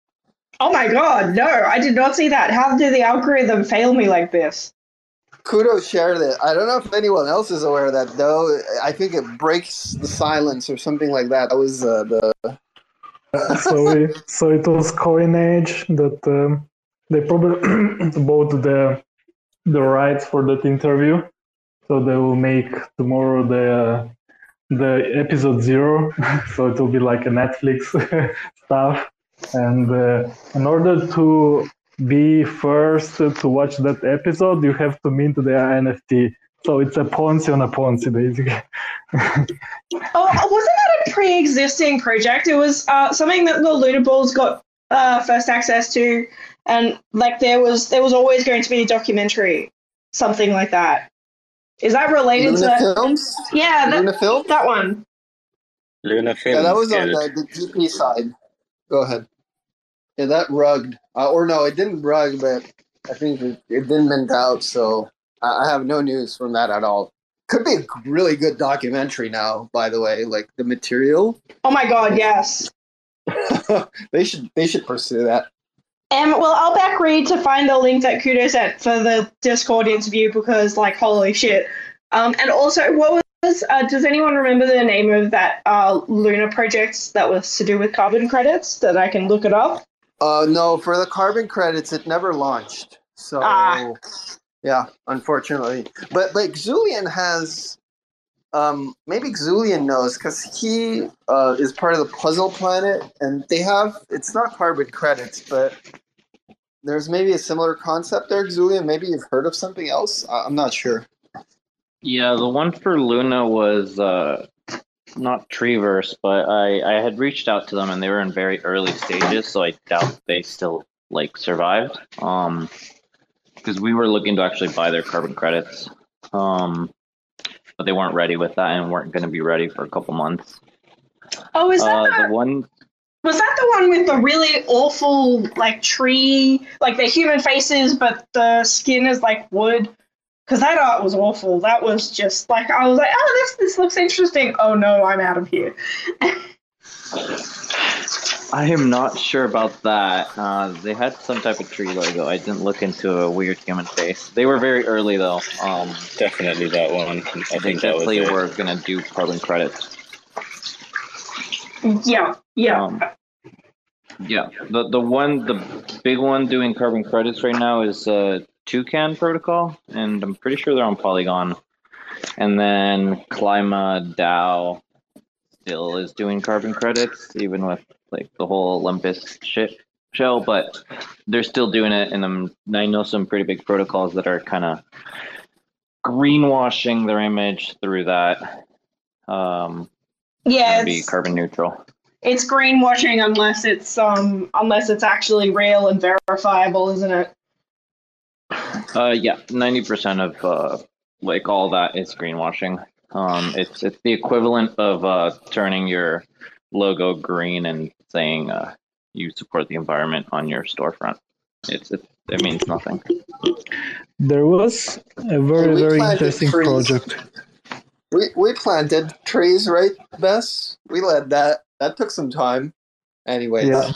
Oh my God, no! I did not see that. How did the algorithm fail me like this? Kudo shared it. I don't know if anyone else is aware of that though. I think it breaks the silence or something like that. That was uh, the. so it, so it was coinage that um, they probably bought the the rights for that interview, so they will make tomorrow the. Uh, the episode zero, so it will be like a Netflix stuff. And uh, in order to be first to watch that episode, you have to mint the N F T. So it's a Ponzi on a Ponzi, basically. Oh, wasn't that a pre-existing project? It was uh, something that the Luna Bulls got uh, first access to, and like there was there was always going to be a documentary, something like that. Is that related Luna to films? That? Yeah, that, Luna films. That one. Luna films. Yeah, that was on the, the G P side. Go ahead. Yeah, that rugged, uh, or no, it didn't rug, but I think it, it didn't mint out, so. I have no news from that at all. Could be a really good documentary now, by the way, like the material. Oh my God, yes. they should they should pursue that. Um, well, I'll back read to find the link that Kudo sent for the Discord interview because, like, holy shit. Um, and also, what was? Uh, does anyone remember the name of that uh, Luna project that was to do with carbon credits that I can look it up? Uh, no, for the carbon credits, it never launched. So. Ah. Yeah, unfortunately, but like Xulian has, um, maybe Xulian knows because he uh, is part of the Puzzle Planet, and they have it's not carbon credits, but there's maybe a similar concept there. Xulian, maybe you've heard of something else. I- I'm not sure. Yeah, the one for Luna was uh, not Treeverse, but I I had reached out to them, and they were in very early stages, so I doubt they still like survived. Um. Because we were looking to actually buy their carbon credits, um, but they weren't ready with that and weren't going to be ready for a couple months. Oh, is that uh, the, the one? Was that the one with the really awful like tree, like the human faces, but the skin is like wood? Because that art was awful. That was just like I was like, oh, this this looks interesting. Oh no, I'm out of here. I am not sure about that. Uh, they had some type of tree logo. I didn't look into a weird human face. They were very early, though. Um, Definitely that one. I think, think that definitely we're going to do carbon credits. Yeah, yeah. Um, yeah, the the one, the big one doing carbon credits right now is uh, Toucan Protocol, and I'm pretty sure they're on Polygon. And then Clima DAO still is doing carbon credits, even with like the whole Olympus shit show, but they're still doing it. And I'm, I know some pretty big protocols that are kind of greenwashing their image through that. Um, yeah, be carbon neutral. It's greenwashing unless it's um unless it's actually real and verifiable, isn't it? Uh, yeah, ninety percent of uh, like all that is greenwashing. Um, it's it's the equivalent of uh turning your logo green and saying uh, you support the environment on your storefront. It's it, it means nothing. There was a very, very interesting trees. project. We we planted trees, right, Bess? We led that. That took some time. Anyways. Yeah,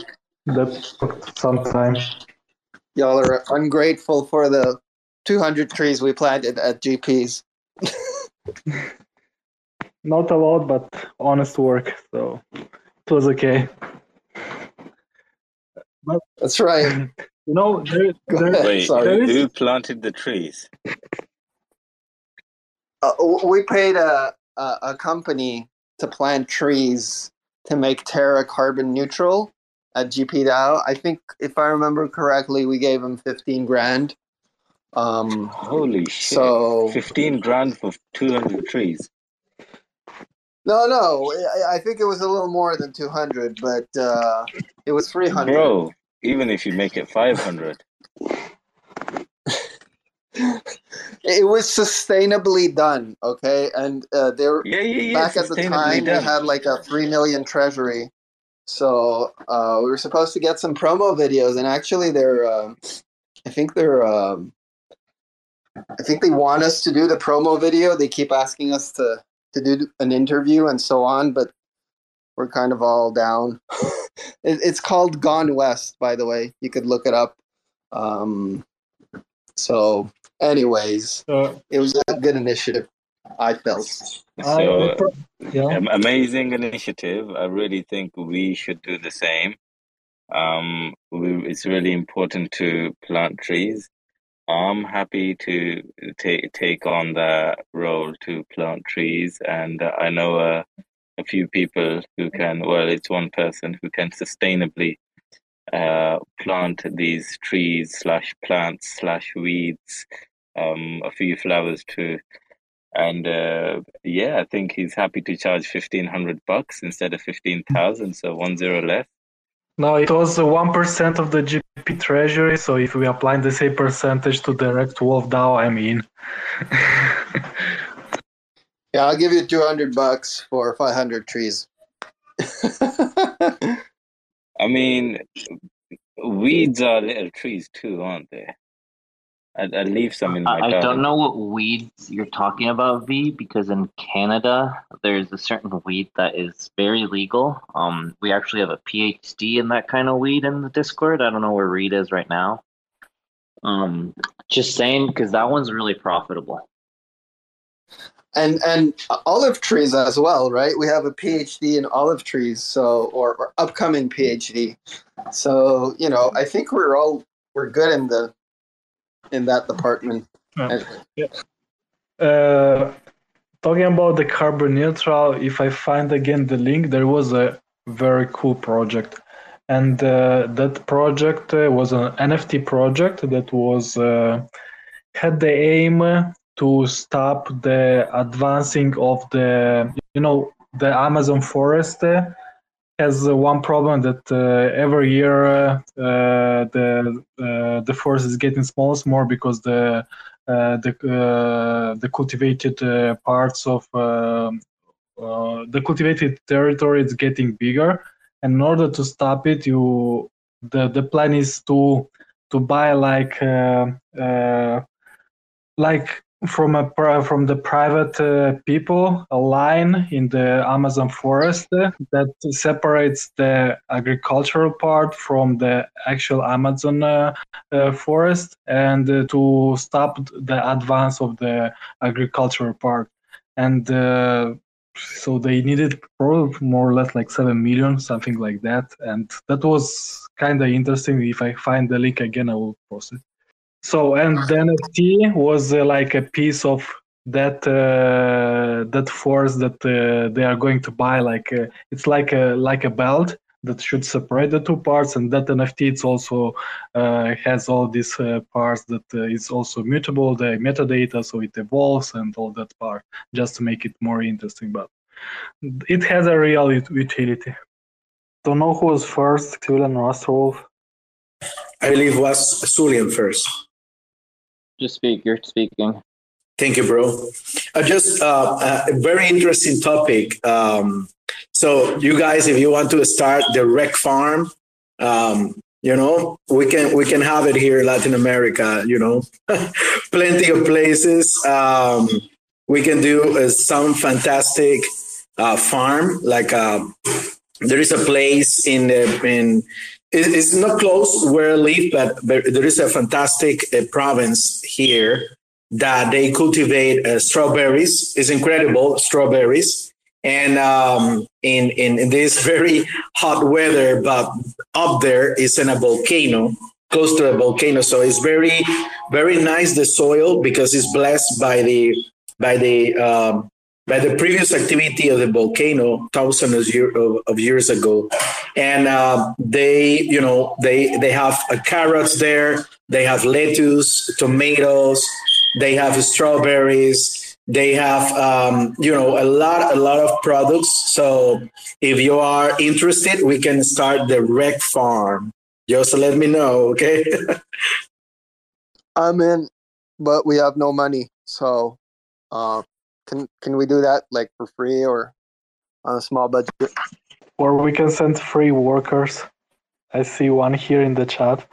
that took some time. Y'all are ungrateful for the two hundred trees we planted at G P's. Not a lot, but honest work, so it was okay. But, that's right. You know, there, there, Wait, sorry. There is... Who planted the trees? Uh, we paid a, a a company to plant trees to make Terra carbon neutral at G P DAO. I think, if I remember correctly, we gave them fifteen grand. Um, Holy shit! So fifteen grand for two hundred trees. No, no. I think it was a little more than two hundred, but uh, it was three hundred. Bro, even if you make it five hundred. It was sustainably done, okay? And uh, they were, yeah, yeah, yeah, back at the time, done. We had like a three million treasury. So uh, we were supposed to get some promo videos, and actually they're, uh, I think they're... Um, I think they want us to do the promo video. They keep asking us to... to do an interview and so on, but we're kind of all down. it, it's called Gone West, by the way. You could look it up. Um, so, anyways, uh, it was a good initiative, I felt. So, uh, yeah. Amazing initiative. I really think we should do the same. Um, we, it's really important to plant trees. I'm happy to take take on the role to plant trees, and uh, I know uh, a few people who can. Well, it's one person who can sustainably uh, plant these trees slash plants slash weeds, um, a few flowers to And uh, yeah, I think he's happy to charge fifteen hundred bucks instead of fifteen thousand, so one zero less. Now, it was one percent of the G P treasury, so if we apply the same percentage to the Rekt Wolf DAO, I mean... Yeah, I'll give you two hundred bucks for five hundred trees. I mean, weeds are little trees too, aren't they? I'd, I'd leave some in my I, I don't know what weeds you're talking about, V, because in Canada, there's a certain weed that is very legal. Um, we actually have a PhD in that kind of weed in the Discord. I don't know where Reed is right now. Um, just saying, because that one's really profitable. And and olive trees as well, right? We have a PhD in olive trees, so or, or upcoming PhD. So, you know, I think we're all we're good in the in that department. Yeah. Yeah. Uh, talking about the carbon neutral, if I find again the link, there was a very cool project. And uh, that project uh, was an N F T project that was uh, had the aim to stop the advancing of the, you know, the Amazon forest uh, has uh, one problem that uh, every year uh, the uh, the forest is getting smaller, more because the uh, the uh, the cultivated uh, parts of uh, uh, the cultivated territory is getting bigger. And in order to stop it, you the the plan is to to buy like uh, uh, like from a from the private uh, people a line in the Amazon forest that separates the agricultural part from the actual Amazon uh, uh, forest, and uh, to stop the advance of the agricultural part. And uh, so they needed probably more or less like seven million, something like that. And that was kind of interesting. If I find the link again, I will post it. So, and the N F T was uh, like a piece of that uh, that forest that uh, they are going to buy. Like uh, it's like a like a belt that should separate the two parts, and that N F T it's also uh, has all these uh, parts that uh, is also mutable, the metadata, so it evolves and all that part, just to make it more interesting. But it has a real utility. Don't know who was first, Xulian or Astrowolf. I believe was Xulian first. Just speak, you're speaking. Thank you, bro. Uh, just uh, a very interesting topic. Um, so you guys, if you want to start the rec farm, um, you know, we can we can have it here in Latin America, you know, plenty of places. Um, we can do uh, some fantastic uh, farm. Like uh, there is a place in the, in it's not close where I live, but there is a fantastic uh, province here that they cultivate uh, strawberries. It's incredible, strawberries. And um, in, in, in this very hot weather, but up there is in a volcano, close to a volcano. So it's very, very nice, the soil, because it's blessed by the by the um, by the previous activity of the volcano thousands of, year, of, of years ago. And uh, they, you know, they they have uh, carrots there. They have lettuce, tomatoes. They have strawberries. They have, um, you know, a lot, a lot of products. So if you are interested, we can start the Rekt farm. Just let me know, okay? I'm in, but we have no money. So uh, can can we do that like for free or on a small budget? Or we can send free workers. I see one here in the chat.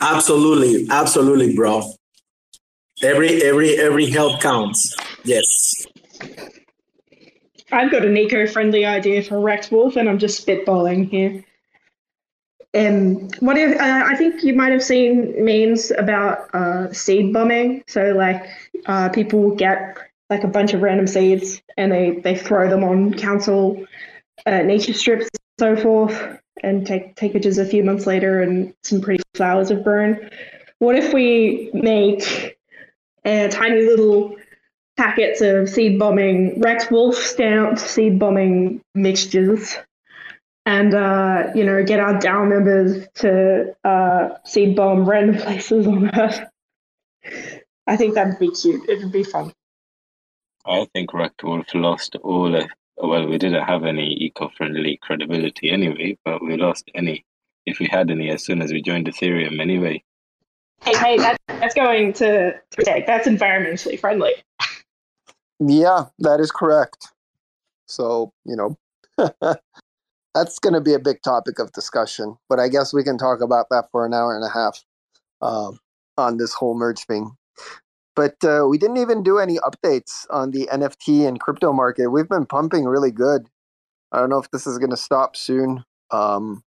Absolutely, absolutely, bro. Every every every help counts. Yes. I've got an eco-friendly idea for Rekt Wolf, and I'm just spitballing here. Um, what if uh, I think you might have seen memes about uh, seed bombing. So like uh, people get like a bunch of random seeds and they they throw them on council. Uh, nature strips and so forth, and take pictures a few months later and some pretty flowers have grown. What if we make uh, tiny little packets of seed bombing, Rekt Wolf stamped seed bombing mixtures, and, uh, you know, get our DAO members to uh, seed bomb random places on Earth? I think that'd be cute. It would be fun. I think Rekt Wolves lost all of, well, we didn't have any eco-friendly credibility anyway, but we lost any, if we had any, as soon as we joined Ethereum anyway. Hey, hey, that, that's going to, that's environmentally friendly. Yeah, that is correct. So, you know, that's going to be a big topic of discussion, but I guess we can talk about that for an hour and a half um, on this whole merge thing. But uh, we didn't even do any updates on the N F T and crypto market. We've been pumping really good. I don't know if this is going to stop soon. Um,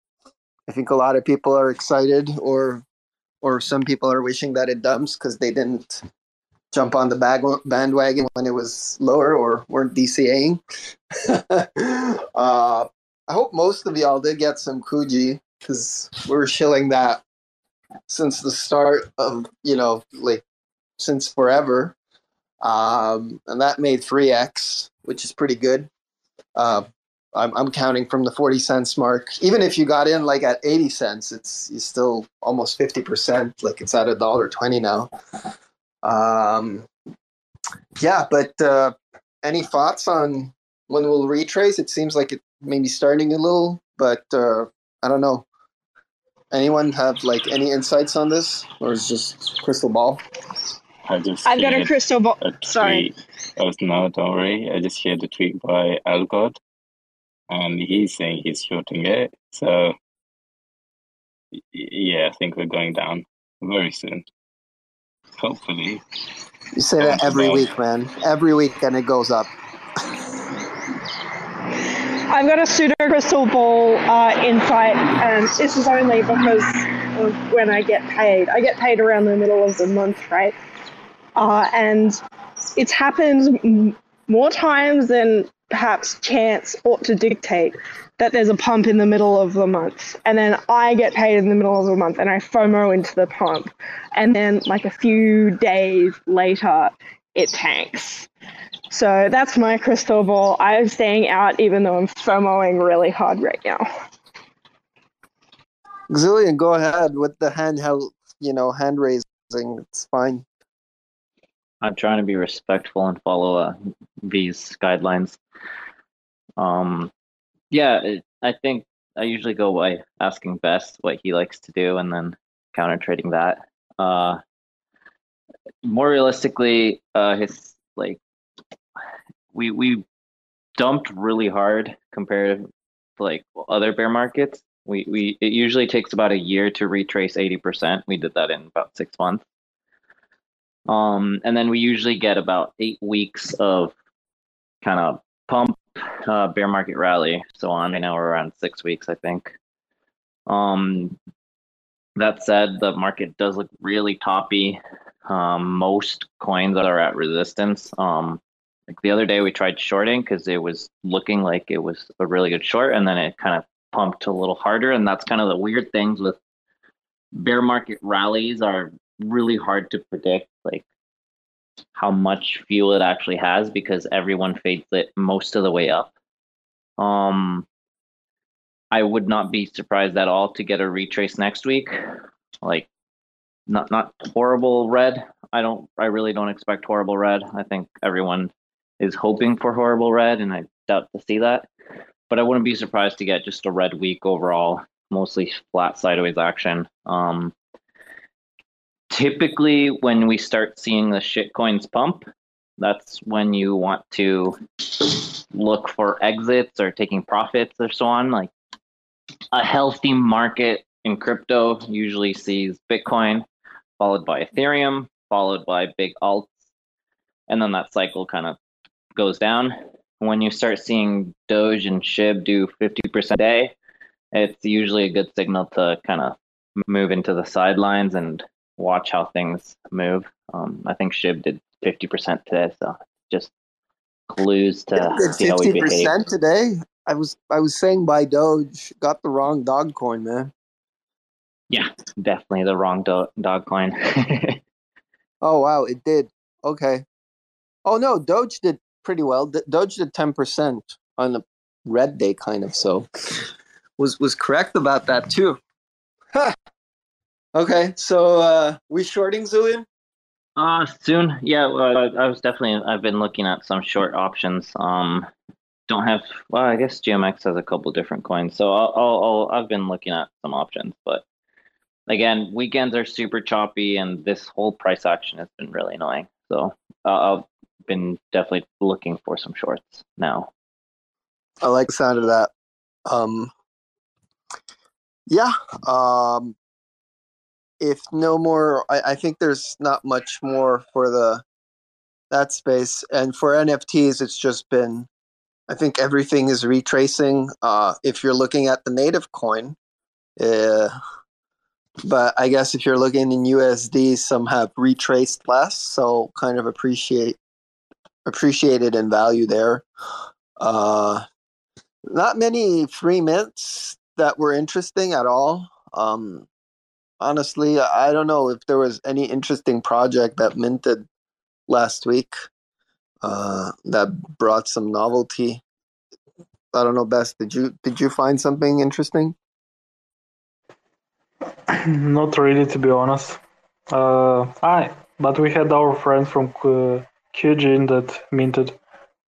I think a lot of people are excited, or or some people are wishing that it dumps because they didn't jump on the bag- bandwagon when it was lower or weren't DCAing. uh, I hope most of y'all did get some Kuji because we were shilling that since the start of, you know, like, since forever, um, and that made three x, which is pretty good. Uh, I'm, I'm counting from the forty cents mark. Even if you got in like at eighty cents, it's you still almost fifty percent. Like it's at a dollar twenty now. Um, yeah, but uh, any thoughts on when we'll retrace? It seems like it may be starting a little, but uh, I don't know. Anyone have like any insights on this, or is just crystal ball? I just I've got a crystal ball. Sorry. I was not, don't worry. I just heard a tweet by Algod, and he's saying he's shorting it. So, yeah, I think we're going down very soon. Hopefully. You say that every week, man. Every week, and it goes up. I've got a pseudo crystal ball uh, insight, and this is only because of when I get paid. I get paid around the middle of the month, right? Uh, and it's happened m- more times than perhaps chance ought to dictate that there's a pump in the middle of the month. And then I get paid in the middle of the month and I FOMO into the pump. And then like a few days later, it tanks. So that's my crystal ball. I'm staying out even though I'm FOMOing really hard right now. Xulian, go ahead with the handheld, you know, hand raising. It's fine. I'm trying to be respectful and follow uh, these guidelines. Um, yeah, it, I think I usually go by asking Bess what he likes to do and then counter trading that. Uh, more realistically, uh, his like we we dumped really hard compared to like other bear markets. We we it usually takes about a year to retrace eighty percent. We did that in about six months. Um, and then we usually get about eight weeks of kind of pump, uh, bear market rally, so on. Right now we're around six weeks, I think. Um, that said, the market does look really toppy. Um, most coins are at resistance. Um, like the other day we tried shorting because it was looking like it was a really good short, and then it kind of pumped a little harder. And that's kind of the weird things with bear market rallies are really hard to predict, like how much fuel it actually has, because everyone fades it most of the way up. Um, I would not be surprised at all to get a retrace next week. Like, not not horrible red. I don't. I really don't expect horrible red. I think everyone is hoping for horrible red, and I doubt to see that. But I wouldn't be surprised to get just a red week overall, mostly flat sideways action. Um, Typically, when we start seeing the shitcoins pump, that's when you want to look for exits or taking profits or so on. Like a healthy market in crypto usually sees Bitcoin, followed by Ethereum, followed by big alts. And then that cycle kind of goes down. When you start seeing Doge and Shib do fifty percent a day, it's usually a good signal to kind of move into the sidelines and watch how things move. Um, I think Shib did fifty percent today, so just clues to see how we behave. fifty percent today? I was I was saying buy Doge, got the wrong dog coin, man. Yeah, definitely the wrong do- dog coin. Oh, wow, it did. Okay. Oh, no, Doge did pretty well. Doge did ten percent on the red day, kind of, so was was correct about that, too. Huh. Okay, so uh, we shorting, Xulian? Uh, soon. Yeah, well, I was definitely, I've been looking at some short options. Um, don't have, well, I guess G M X has a couple different coins. So I'll, I'll, I'll, I've been looking at some options, but again, weekends are super choppy and this whole price action has been really annoying. So uh, I've been definitely looking for some shorts now. I like the sound of that. Um, yeah. Um, If no more, I, I think there's not much more for the that space. And for N F Ts, it's just been, I think everything is retracing. Uh, if you're looking at the native coin, uh, but I guess if you're looking in U S D, some have retraced less, so kind of appreciate appreciated in value there. Uh, not many free mints that were interesting at all. Um, Honestly, I don't know if there was any interesting project that minted last week uh, that brought some novelty. I don't know, Bess, did you did you find something interesting? Not really, to be honest. Uh, I but we had our friend from uh, Q G that minted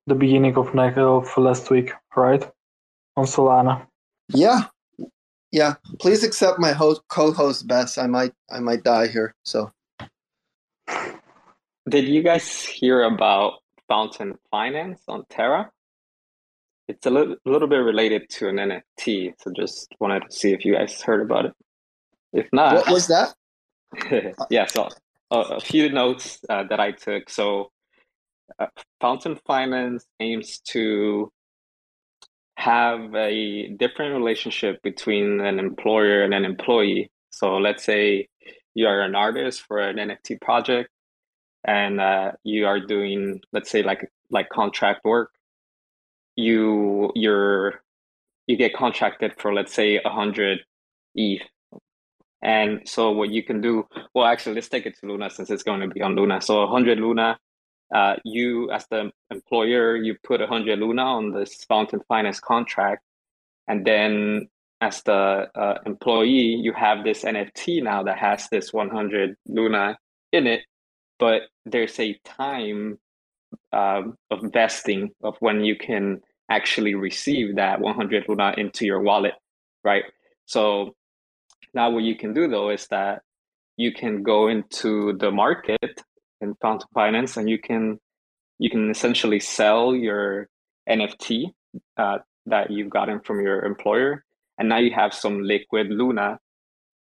the beginning of of last week, right? On Solana. Yeah. Yeah, please accept my host, co-host Bess. I might, I might die here. So, did you guys hear about Fountain Finance on Terra? It's a little, little bit related to an N F T, so just wanted to see if you guys heard about it. If not, what was that? yeah, so uh, a few notes uh, that I took. So, uh, Fountain Finance aims to have a different relationship between an employer and an employee. So let's say you are an artist for an N F T project and uh, you are doing, let's say like like contract work. You you're you get contracted for, let's say, one hundred E T H. And so what you can do, well, actually, let's take it to Luna since it's going to be on Luna. So one hundred Luna. Uh, you, as the employer, you put one hundred Luna on this Fountain Finance contract. And then as the uh, employee, you have this N F T now that has this one hundred Luna in it. But there's a time uh, of vesting of when you can actually receive that one hundred Luna into your wallet, right? So now what you can do, though, is that you can go into the market in Fountain Finance, and you can you can essentially sell your N F T uh, that you've gotten from your employer, and now you have some liquid Luna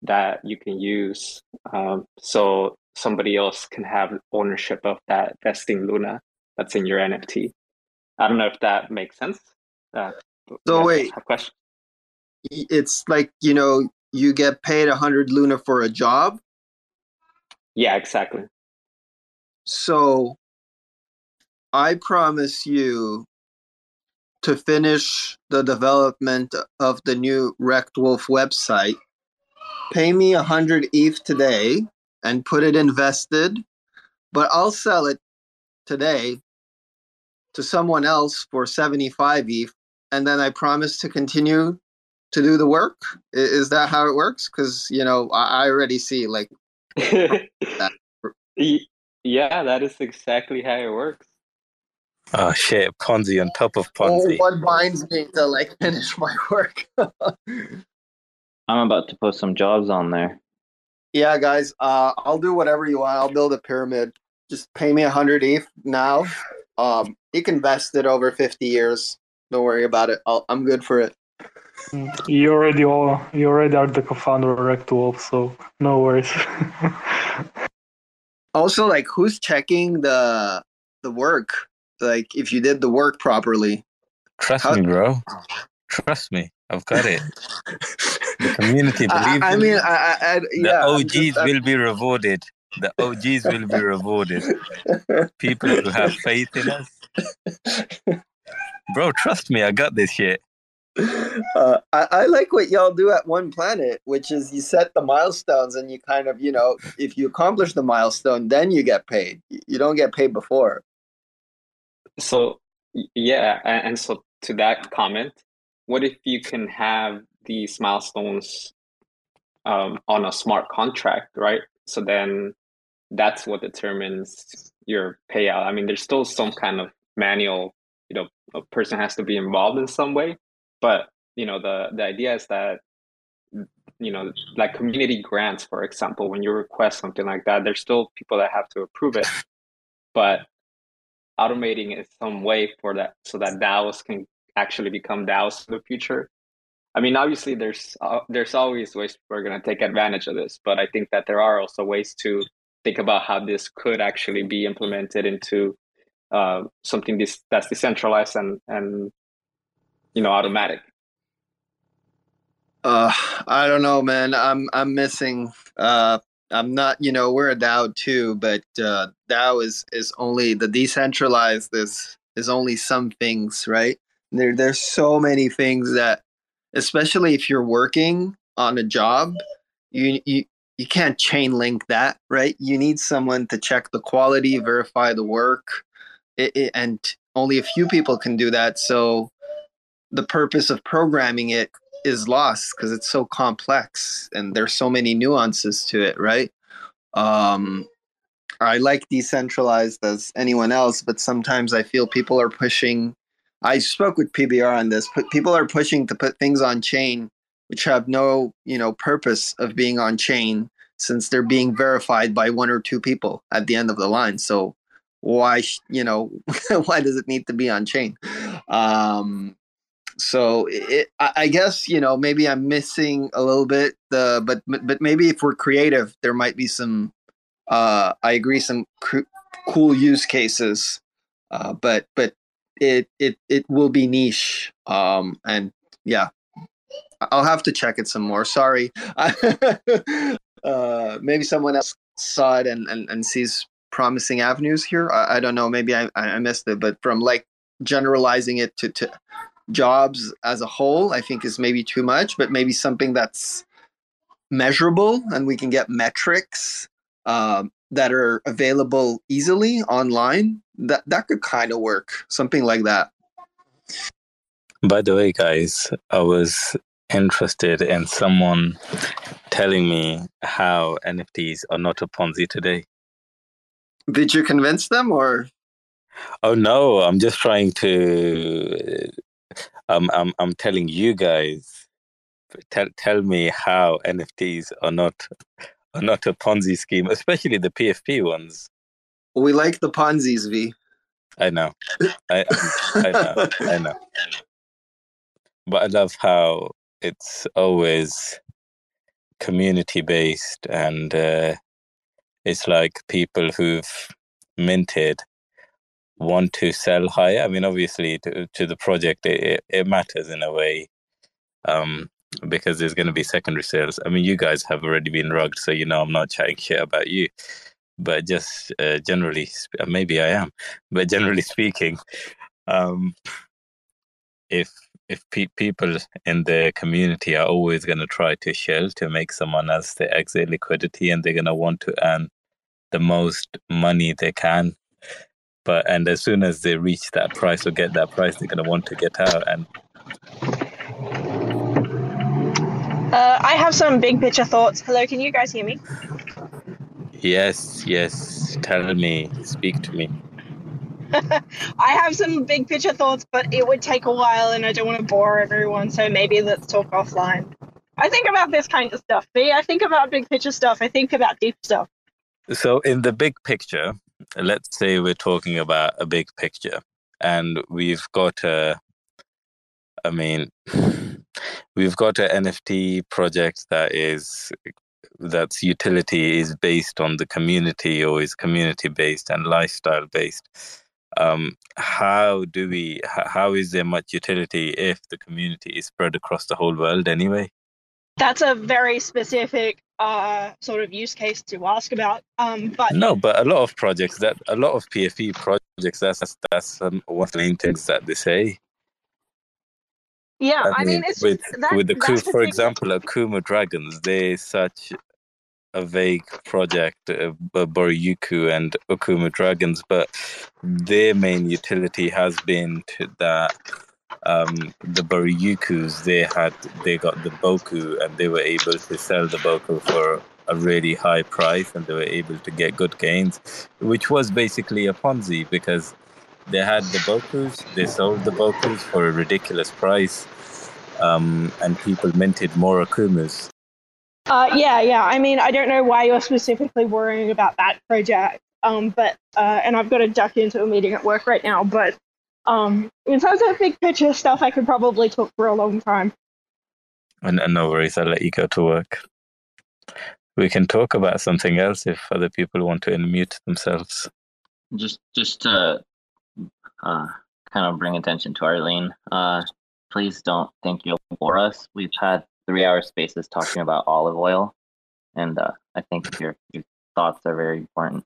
that you can use, um, so somebody else can have ownership of that vesting Luna that's in your N F T. I don't know if that makes sense. Uh, so wait, a question. It's like, you know, you get paid one hundred Luna for a job? Yeah, exactly. So, I promise you to finish the development of the new Rekt Wolf website. Pay me one hundred E T H today and put it invested, but I'll sell it today to someone else for seventy-five E T H, and then I promise to continue to do the work. Is that how it works? Because, you know, I already see, like... that. Yeah, that is exactly how it works. Oh shit, Ponzi on top of Ponzi. Oh, what binds me to like finish my work? I'm about to post some jobs on there. Yeah, guys, uh, I'll do whatever you want. I'll build a pyramid. Just pay me one hundred E T H now. Um, you can vest it over fifty years. Don't worry about it. I'll, I'm good for it. You already all, you already are the co-founder of Rekt Wolves, so no worries. Also, like, who's checking the the work? Like, if you did the work properly. Trust How- me, bro. Trust me, I've got it. The community believes. I, I mean, I, I, I yeah. The O Gs just, will be rewarded. The O Gs will be rewarded. People will have faith in us. Bro, trust me, I got this shit. Uh, I, I like what y'all do at One Planet, which is you set the milestones and you kind of, you know, if you accomplish the milestone, then you get paid. You don't get paid before. So, yeah. And, and so to that comment, what if you can have these milestones um, on a smart contract, right? So then that's what determines your payout. I mean, there's still some kind of manual, you know, a person has to be involved in some way, but you know, the the idea is that, you know, like community grants, for example, when you request something like that, there's still people that have to approve it, but automating it in some way for that, so that DAOs can actually become DAOs in the future. I mean, obviously, there's uh, there's always ways people are going to take advantage of this, but I think that there are also ways to think about how this could actually be implemented into uh, something this, that's decentralized and, and, you know, automatic. Uh, I don't know, man. I'm I'm missing. Uh, I'm not. You know, we're a DAO too, but uh, DAO is is only the decentralized. Is is only some things, right? There there's so many things that, especially if you're working on a job, you you you can't chain link that, right? You need someone to check the quality, verify the work, it, it, and only a few people can do that. So the purpose of programming it is lost because it's so complex and there's so many nuances to it, right? Um, I like decentralized as anyone else, but sometimes I feel people are pushing. I spoke with P B R on this, but people are pushing to put things on chain which have no, you know, purpose of being on chain, since they're being verified by one or two people at the end of the line. So why, you know, why does it need to be on chain? Um, So it, I guess, you know, maybe I'm missing a little bit, uh, but but maybe if we're creative, there might be some, uh, I agree, some cr- cool use cases, uh, but but it it it will be niche, um, and yeah, I'll have to check it some more. Sorry, uh, maybe someone else saw it and, and, and sees promising avenues here. I, I don't know, maybe I, I missed it, but from like generalizing it to to. jobs as a whole, I think is maybe too much, but maybe something that's measurable and we can get metrics um, that are available easily online. That that could kind of work, something like that. By the way, guys, I was interested in someone telling me how N F Ts are not a Ponzi today. Did you convince them, or? Oh no, I'm just trying to. Um, I'm I'm telling you guys, tell tell me how N F Ts are not are not a Ponzi scheme, especially the P F P ones. We like the Ponzi's, V. I know, I, I know, I know. But I love how it's always community based, and uh, it's like people who've minted want to sell higher. I mean, obviously, to, to the project, it, it matters in a way, um, because there's going to be secondary sales. I mean, you guys have already been rugged, so, you know, I'm not chatting shit about you. But just uh, generally, maybe I am, but generally speaking, um, if if pe- people in the community are always going to try to shell to make someone else their exit liquidity, and they're going to want to earn the most money they can. But and as soon as they reach that price or get that price, they're going to want to get out. And uh, I have some big picture thoughts. Hello, can you guys hear me? Yes, yes. Tell me. Speak to me. I have some big picture thoughts, but it would take a while, and I don't want to bore everyone. So maybe let's talk offline. I think about this kind of stuff. B, I think about big picture stuff. I think about deep stuff. So in the big picture. Let's say we're talking about a big picture, and we've got a, I mean, we've got an N F T project that is, that's utility is based on the community, or is community based and lifestyle based. Um, how do we, how is there much utility if the community is spread across the whole world anyway? That's a very specific uh, sort of use case to ask about. Um, but no, but a lot of projects, that a lot of P F P projects, that's that's um, one of the main things that they say. Yeah, I, I mean, mean, it's with, that, with the Kumu, for thing. example, at Kumu Dragons, there's such a vague project, uh, Boryuku and Kumu Dragons, but their main utility has been to that. Um, the Boryukus, they had, they got the Boku, and they were able to sell the Boku for a really high price, and they were able to get good gains, which was basically a Ponzi, because they had the Bokus, they sold the Bokus for a ridiculous price, um, and people minted more Akumus. Uh, yeah, yeah. I mean, I don't know why you're specifically worrying about that project, um, but uh, and I've got to duck into a meeting at work right now, but um, in terms of big picture stuff, I could probably talk for a long time. And, and no worries, I'll let you go to work. We can talk about something else if other people want to unmute themselves. Just just to uh, kind of bring attention to Arlene, uh, please don't think you'll bore us. We've had three-hour spaces talking about olive oil, and uh, I think your, your thoughts are very important.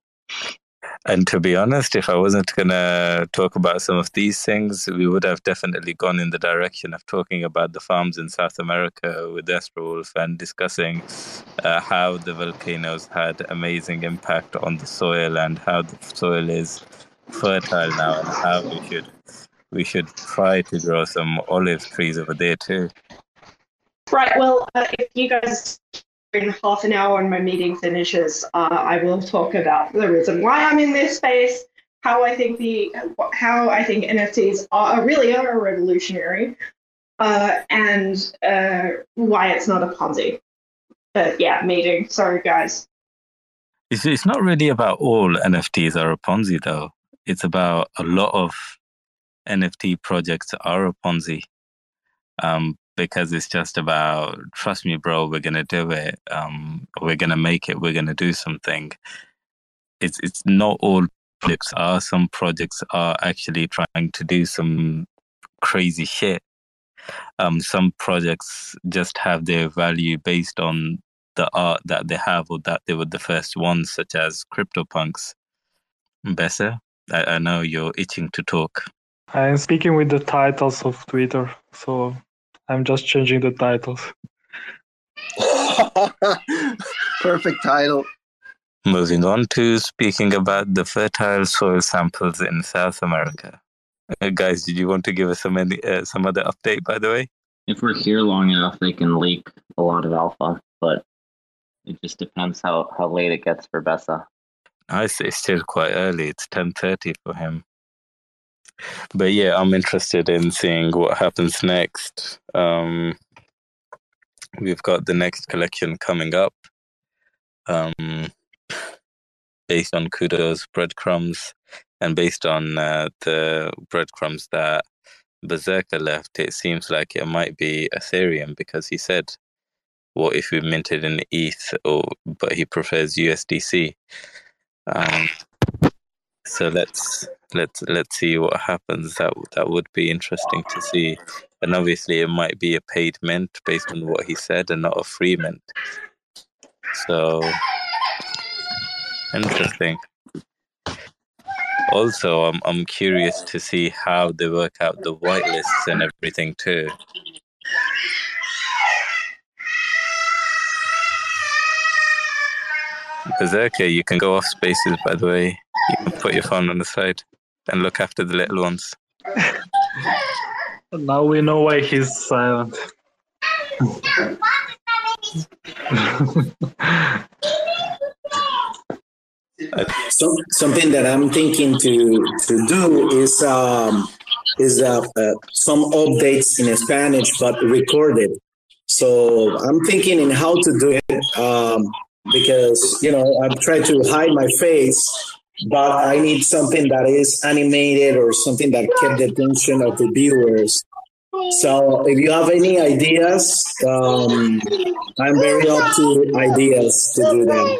And to be honest, if I wasn't going to talk about some of these things, we would have definitely gone in the direction of talking about the farms in South America with Astrowolf and discussing uh, how the volcanoes had amazing impact on the soil and how the soil is fertile now and how we should we should try to grow some olive trees over there too. Right, well, uh, if you guys... in half an hour when my meeting finishes, uh, I will talk about the reason why I'm in this space, how I think the how I think N F Ts are really are revolutionary, uh, and uh, why it's not a Ponzi. But yeah, meeting. Sorry, guys. It's it's not really about all N F Ts are a Ponzi though. It's about a lot of N F T projects are a Ponzi. Um, Because it's just about, trust me, bro, we're going to do it. Um, we're going to make it. We're going to do something. It's it's not all projects are. Some projects are actually trying to do some crazy shit. Um, some projects just have their value based on the art that they have or that they were the first ones, such as CryptoPunks. Bessa, I, I know you're itching to talk. I'm speaking with the titles of Twitter, so... I'm just changing the titles. Perfect title. Moving on to speaking about the fertile soil samples in South America. Uh, guys, did you want to give us some any, uh, some other update, by the way? If we're here long enough, they can leak a lot of alpha, but it just depends how, how late it gets for Bessa. I say it's still quite early. It's ten thirty for him. But yeah, I'm interested in seeing what happens next. Um, we've got the next collection coming up, um, based on Kudo's breadcrumbs and based on uh, the breadcrumbs that Berserker left. It seems like it might be Ethereum, because he said, "What if we minted an E T H?" Or but he prefers U S D C. Um, so let's. Let's let's see what happens. That that would be interesting to see, and obviously it might be a paid mint based on what he said, and not a free mint. So interesting. Also, I'm I'm curious to see how they work out the whitelists and everything too. Berserker, you can go off spaces. By the way, you can put your phone on the side and look after the little ones. Now we know why he's silent. So, something that I'm thinking to to do is um is uh, uh, some updates in Spanish but recorded. So I'm thinking in how to do it, um, because you know I've tried to hide my face. But I need something that is animated or something that kept the attention of the viewers. So if you have any ideas, um, I'm very up to ideas to do them.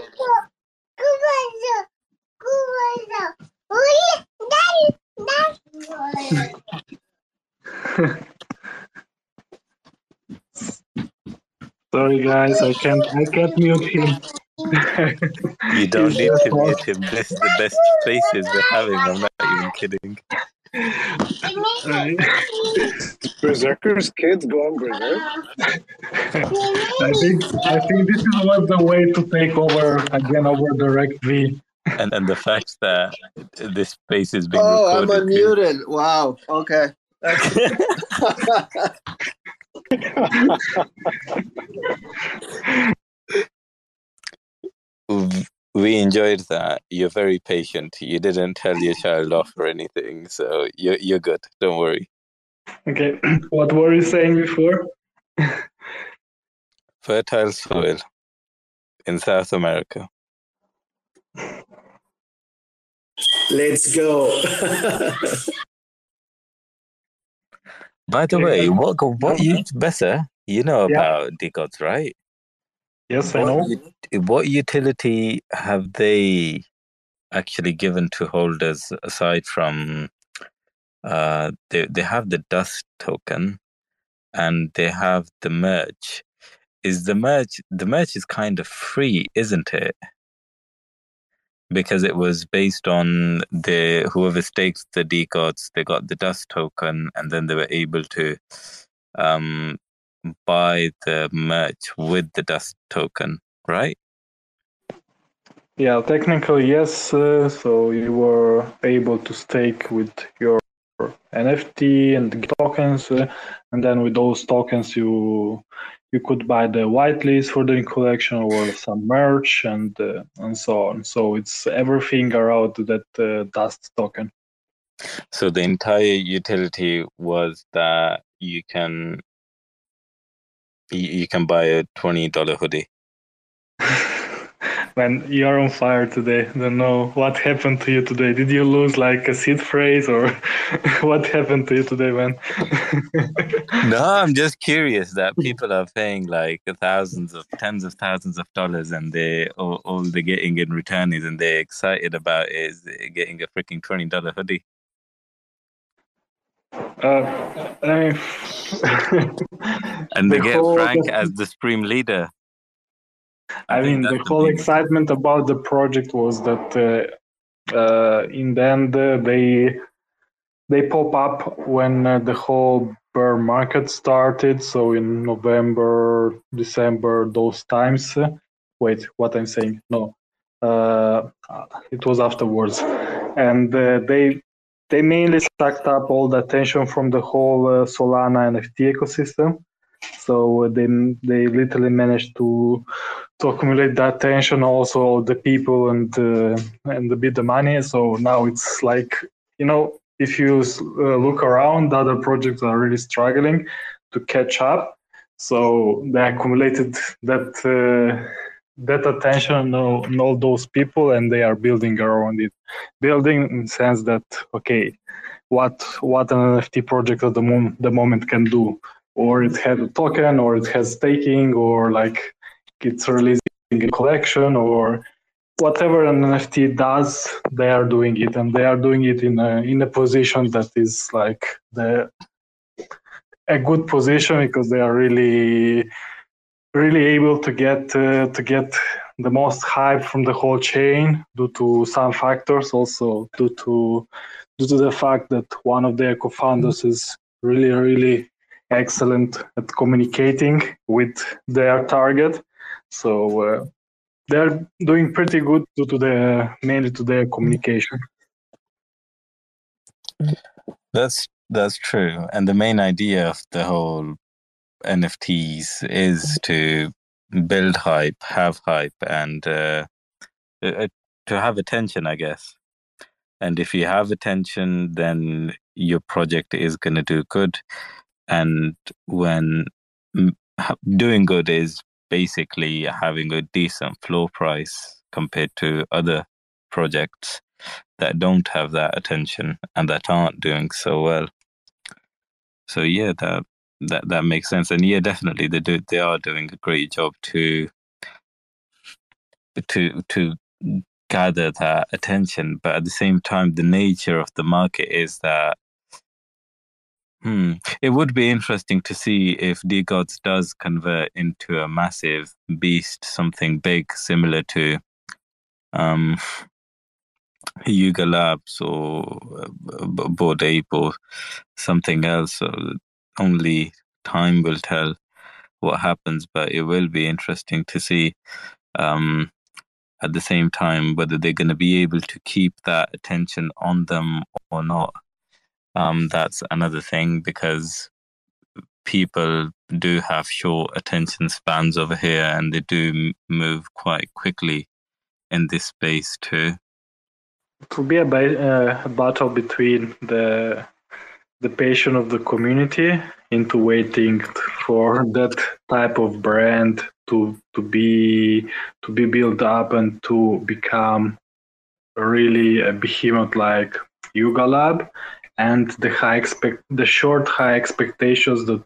Sorry, guys, I can't. I can't mute him. You don't need to mute him. This is the best spaces we're having. I'm not even kidding. Berserkers kids go on berserk. I think I think this is what the way to take over again over the Rekt V. And and the fact that this space is being oh, recorded. Oh, I'm unmuted. Too. Wow. Okay. okay. we enjoyed that. You're very patient. You didn't tell your child off or anything, so you're you're good. Don't worry. Okay. What were you saying before? Fertile soil in South America. Let's go. By the way, what what you better you know about yeah. DeGods, right? Yes, what, I know. What utility have they actually given to holders aside from uh, they they have the dust token and they have the merch? Is the merch the merch is kind of free, isn't it? Because it was based on the whoever staked the DeGods, they got the dust token, and then they were able to um, buy the merch with the dust token, right? Yeah, technically yes. Uh, so you were able to stake with your N F T and tokens, uh, and then with those tokens you you could buy the whitelist for the collection or some merch and uh, and so on. So it's everything around that uh, dust token. So the entire utility was that you can you can buy a twenty dollar hoodie. Man, you're on fire today. I don't know what happened to you today. Did you lose like a seed phrase or what happened to you today, man? No, I'm just curious that people are paying like thousands of, tens of thousands of dollars and they all, all they're getting in return is and they're excited about is getting a freaking twenty dollar hoodie. Uh, I mean, and they the get Frank the, as the stream leader. I, I mean, the whole excitement about the project was that uh, uh, in the end uh, they they pop up when uh, the whole bear market started. So in November, December, those times. Uh, wait, what I'm saying? No, uh, it was afterwards, and uh, they. They mainly sucked up all the attention from the whole uh, Solana N F T ecosystem. So uh, they they literally managed to to accumulate the attention, also all the people and uh, and a bit the money. So now it's like, you know, if you uh, look around, other projects are really struggling to catch up. So they accumulated that uh, that attention and all, and all those people, and they are building around it. Building in the sense that, okay, what what an N F T project at the, mom- the moment can do, or it has a token, or it has staking, or like it's releasing a collection, or whatever an N F T does, they are doing it, and they are doing it in a in a position that is like the a good position because they are really. really able to get uh, to get the most hype from the whole chain due to some factors, also due to due to the fact that one of their co-founders is really really excellent at communicating with their target. So uh, they're doing pretty good due to the mainly to their communication. That's that's true, and the main idea of the whole N F Ts is to build hype, have hype, and uh, to have attention, I guess. And if you have attention, then your project is going to do good. And when doing good is basically having a decent floor price compared to other projects that don't have that attention and that aren't doing so well. So yeah, that That that makes sense, and yeah, definitely they do. They are doing a great job to to to gather that attention. But at the same time, the nature of the market is that. Hmm, it would be interesting to see if DeGods does convert into a massive beast, something big, similar to um, Yuga Labs or Bored Ape or something else. Or, only time will tell what happens, but it will be interesting to see um, at the same time whether they're going to be able to keep that attention on them or not. Um, that's another thing, because people do have short attention spans over here and they do move quite quickly in this space too? It will be a, uh, a battle between the the passion of the community into waiting for that type of brand to to be to be built up and to become really a behemoth like Yuga Lab, and the high expect the short high expectations that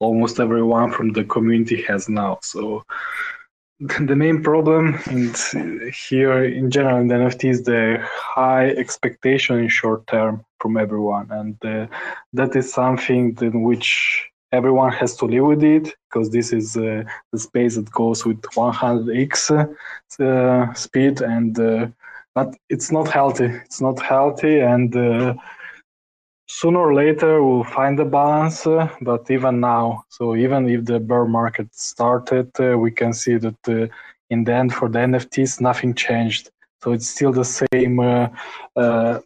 almost everyone from the community has now. So the main problem in here in general in the N F T is the high expectation in short term from everyone, and uh, that is something in which everyone has to live with it, because this is uh, the space that goes with one hundred x uh, speed, and uh, not, it's not healthy. It's not healthy, and uh, sooner or later we'll find a balance, uh, but even now, so even if the bear market started, uh, we can see that uh, in the end for the N F Ts nothing changed. So it's still the same uh, uh,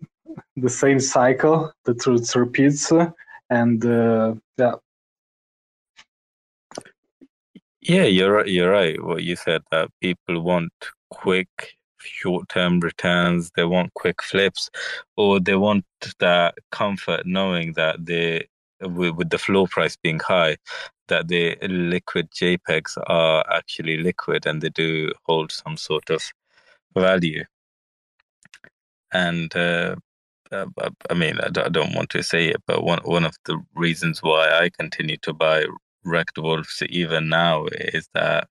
the same cycle that repeats, uh, and uh, yeah. Yeah, you're you're right. What you said, that people want quick short-term returns, they want quick flips, or they want that comfort knowing that they, with the floor price being high, that the liquid JPEGs are actually liquid and they do hold some sort of value. And uh, I mean, I don't want to say it, but one one of the reasons why I continue to buy Rekt Wolves even now is that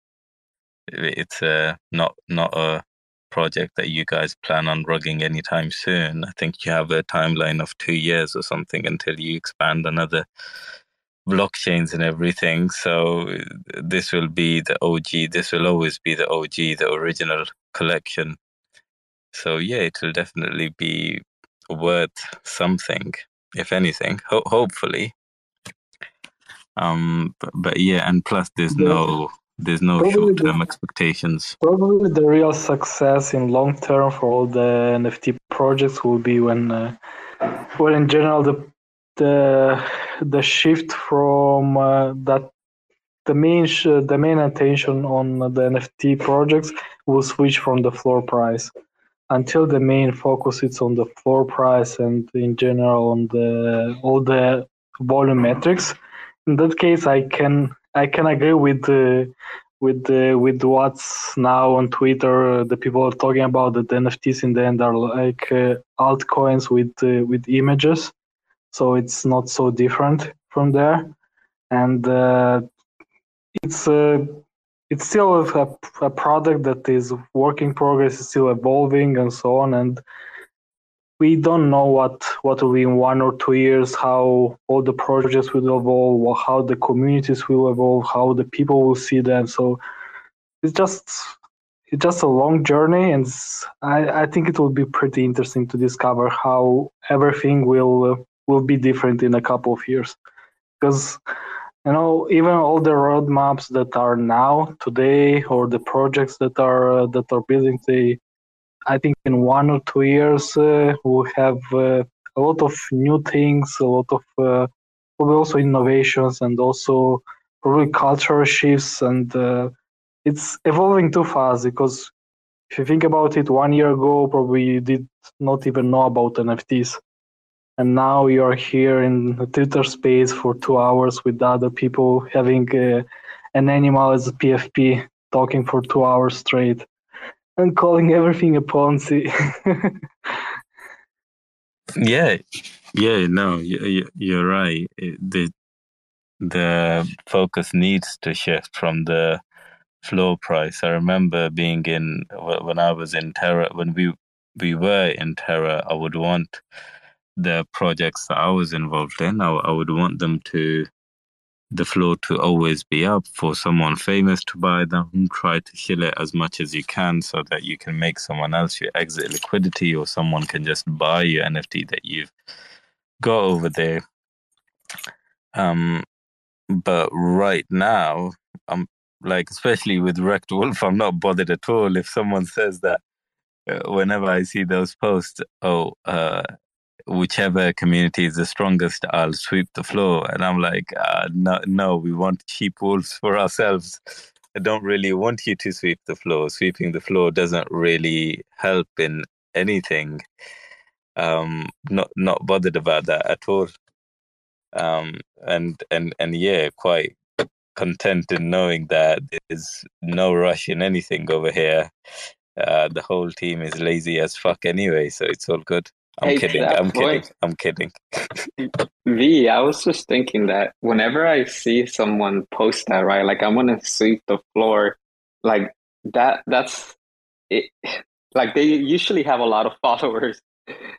it's a not not a project that you guys plan on rugging anytime soon. I think you have a timeline of two years or something until you expand another blockchains and everything. So this will be the O G. This will always be the O G, the original collection. So yeah, it will definitely be worth something, if anything, ho- hopefully. Um, but, but yeah, and plus there's no... There's no probably short-term the, expectations. Probably the real success in long term for all the N F T projects will be when, uh, well, in general, the the the shift from uh, that the main sh- the main attention on the N F T projects will switch from the floor price. Until the main focus is on the floor price and in general on the all the volume metrics. In that case, I can. I can agree with uh, with uh, with what's now on Twitter. Uh, the people are talking about that the N F Ts in the end are like uh, altcoins with uh, with images, so it's not so different from there, and uh, it's uh, it's still a, a product that is work in progress, is still evolving and so on, and we don't know what, what will be in one or two years, how all the projects will evolve, how the communities will evolve, how the people will see them. So it's just it's just a long journey, and I, I think it will be pretty interesting to discover how everything will uh, will be different in a couple of years. Because you know, even all the roadmaps that are now today, or the projects that are uh, that are building, they. I think in one or two years uh, we'll have uh, a lot of new things, a lot of uh, probably also innovations, and also probably cultural shifts. And uh, it's evolving too fast, because if you think about it, one year ago probably you did not even know about N F Ts, and now you are here in the Twitter space for two hours with other people having uh, an animal as a P F P, talking for two hours straight. And calling everything a Ponzi. yeah, yeah, no, you, you're right. It, the the focus needs to shift from the floor price. I remember being in when I was in Terra. When we we were in Terra, I would want the projects that I was involved in. I, I would want them to. The floor to always be up for someone famous to buy them. Try to kill it as much as you can so that you can make someone else your exit liquidity, or someone can just buy your N F T that you've got over there. Um, but right now, I'm like, especially with Rekt Wolf, I'm not bothered at all if someone says that. Whenever I see those posts, oh, uh, whichever community is the strongest, I'll sweep the floor. And I'm like, uh, no, no, we want cheap wolves for ourselves. I don't really want you to sweep the floor. Sweeping the floor doesn't really help in anything. Um, not not bothered about that at all. Um, and and and yeah, quite content in knowing that there's no rush in anything over here. Uh, the whole team is lazy as fuck anyway, so it's all good. I'm hey, kidding. I'm point. kidding. I'm kidding. V, I was just thinking that whenever I see someone post that, right, like I'm gonna sweep the floor, like that. That's it. Like they usually have a lot of followers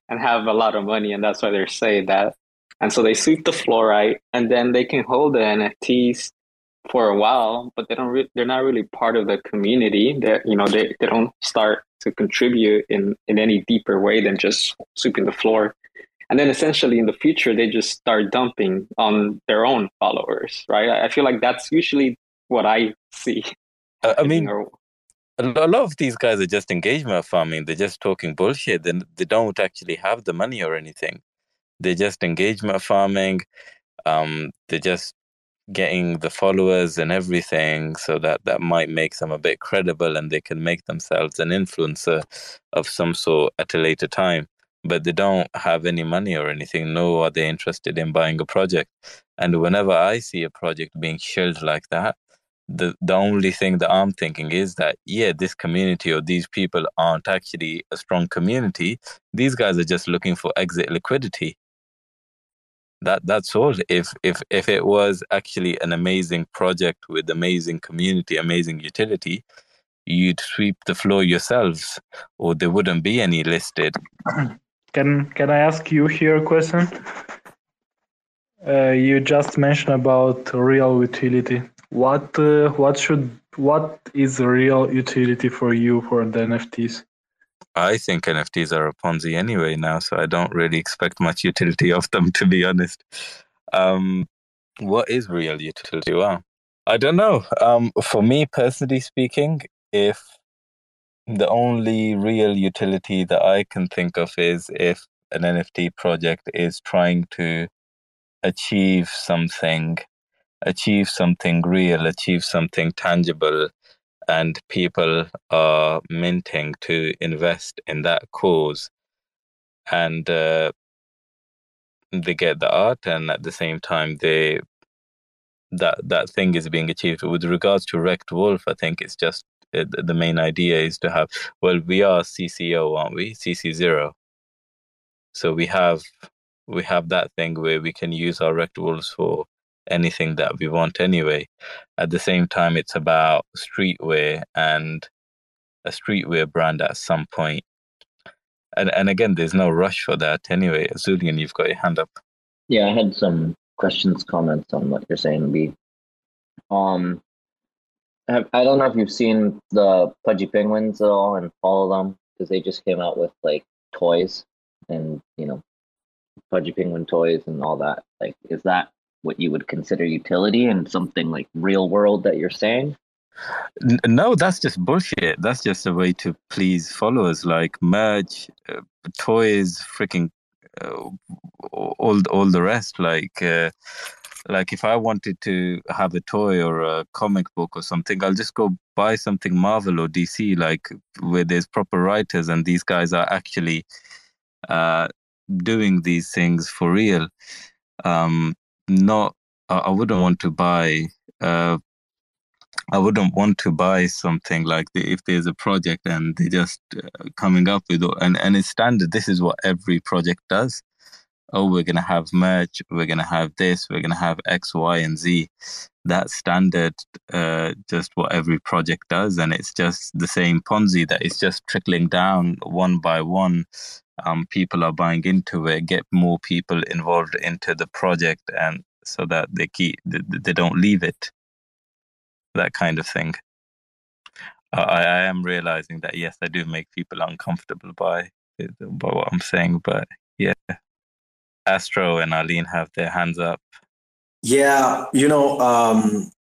and have a lot of money, and that's why they're saying that. And so they sweep the floor, right, and then they can hold the N F Ts for a while, but they don't. Re- they're not really part of the community. That you know, they, they don't start to contribute in, in any deeper way than just sweeping the floor. And then essentially in the future, they just start dumping on their own followers, right? I feel like that's usually what I see. Uh, I mean, our... a lot of these guys are just engagement farming. They're just talking bullshit. They, they don't actually have the money or anything. They're just engagement farming. Um, they're just getting the followers and everything, so that that might make them a bit credible and they can make themselves an influencer of some sort at a later time. But they don't have any money or anything, nor are they interested in buying a project. And whenever I see a project being shelled like that, the, the only thing that I'm thinking is that, yeah, this community or these people aren't actually a strong community. These guys are just looking for exit liquidity. That that's all. If if if it was actually an amazing project with amazing community, amazing utility, you'd sweep the floor yourselves, or there wouldn't be any listed. Can can I ask you here a question? Uh, you just mentioned about real utility. What uh, what should what is real utility for you for the N F Ts? I think N F Ts are a Ponzi anyway now, so I don't really expect much utility of them, to be honest. Um, what is real utility? Well, I don't know. Um, for me, personally speaking, if the only real utility that I can think of is if an N F T project is trying to achieve something, achieve something real, achieve something tangible, and people are minting to invest in that cause, and uh, they get the art, and at the same time, they that that thing is being achieved. With regards to Rekt Wolf, I think it's just it, the main idea is to have. Well, we are C C O, aren't we? C C zero. So we have we have that thing where we can use our Rekt Wolves for anything that we want anyway. At the same time, it's about streetwear and a streetwear brand at some point. And and again, there's no rush for that anyway. Xulian, you've got your hand up. Yeah, I had some questions, comments on what you're saying, B. Um, I don't know if you've seen the Pudgy Penguins at all and follow them, because they just came out with like toys and, you know, Pudgy Penguin toys and all that. Like, is that what you would consider utility and something like real world that you're saying? No, that's just bullshit. That's just a way to please followers, like merch, uh, toys, freaking uh, all all the rest. Like, uh, like if I wanted to have a toy or a comic book or something, I'll just go buy something Marvel or D C, like where there's proper writers and these guys are actually uh, doing these things for real. Um, Not, I wouldn't want to buy. Uh, I wouldn't want to buy something like the, if there's a project and they're just uh, coming up with and and it's standard. This is what every project does. Oh, we're gonna have merch. We're gonna have this. We're gonna have X, Y, and Z. That's standard. Uh, just what every project does, and it's just the same Ponzi that is just trickling down one by one. Um, people are buying into it, get more people involved into the project, and so that they keep they, they don't leave it, that kind of thing. Uh, I, I am realizing that, yes, I do make people uncomfortable by, by what I'm saying, but yeah. Astro and Arlene have their hands up. Yeah, you know, um,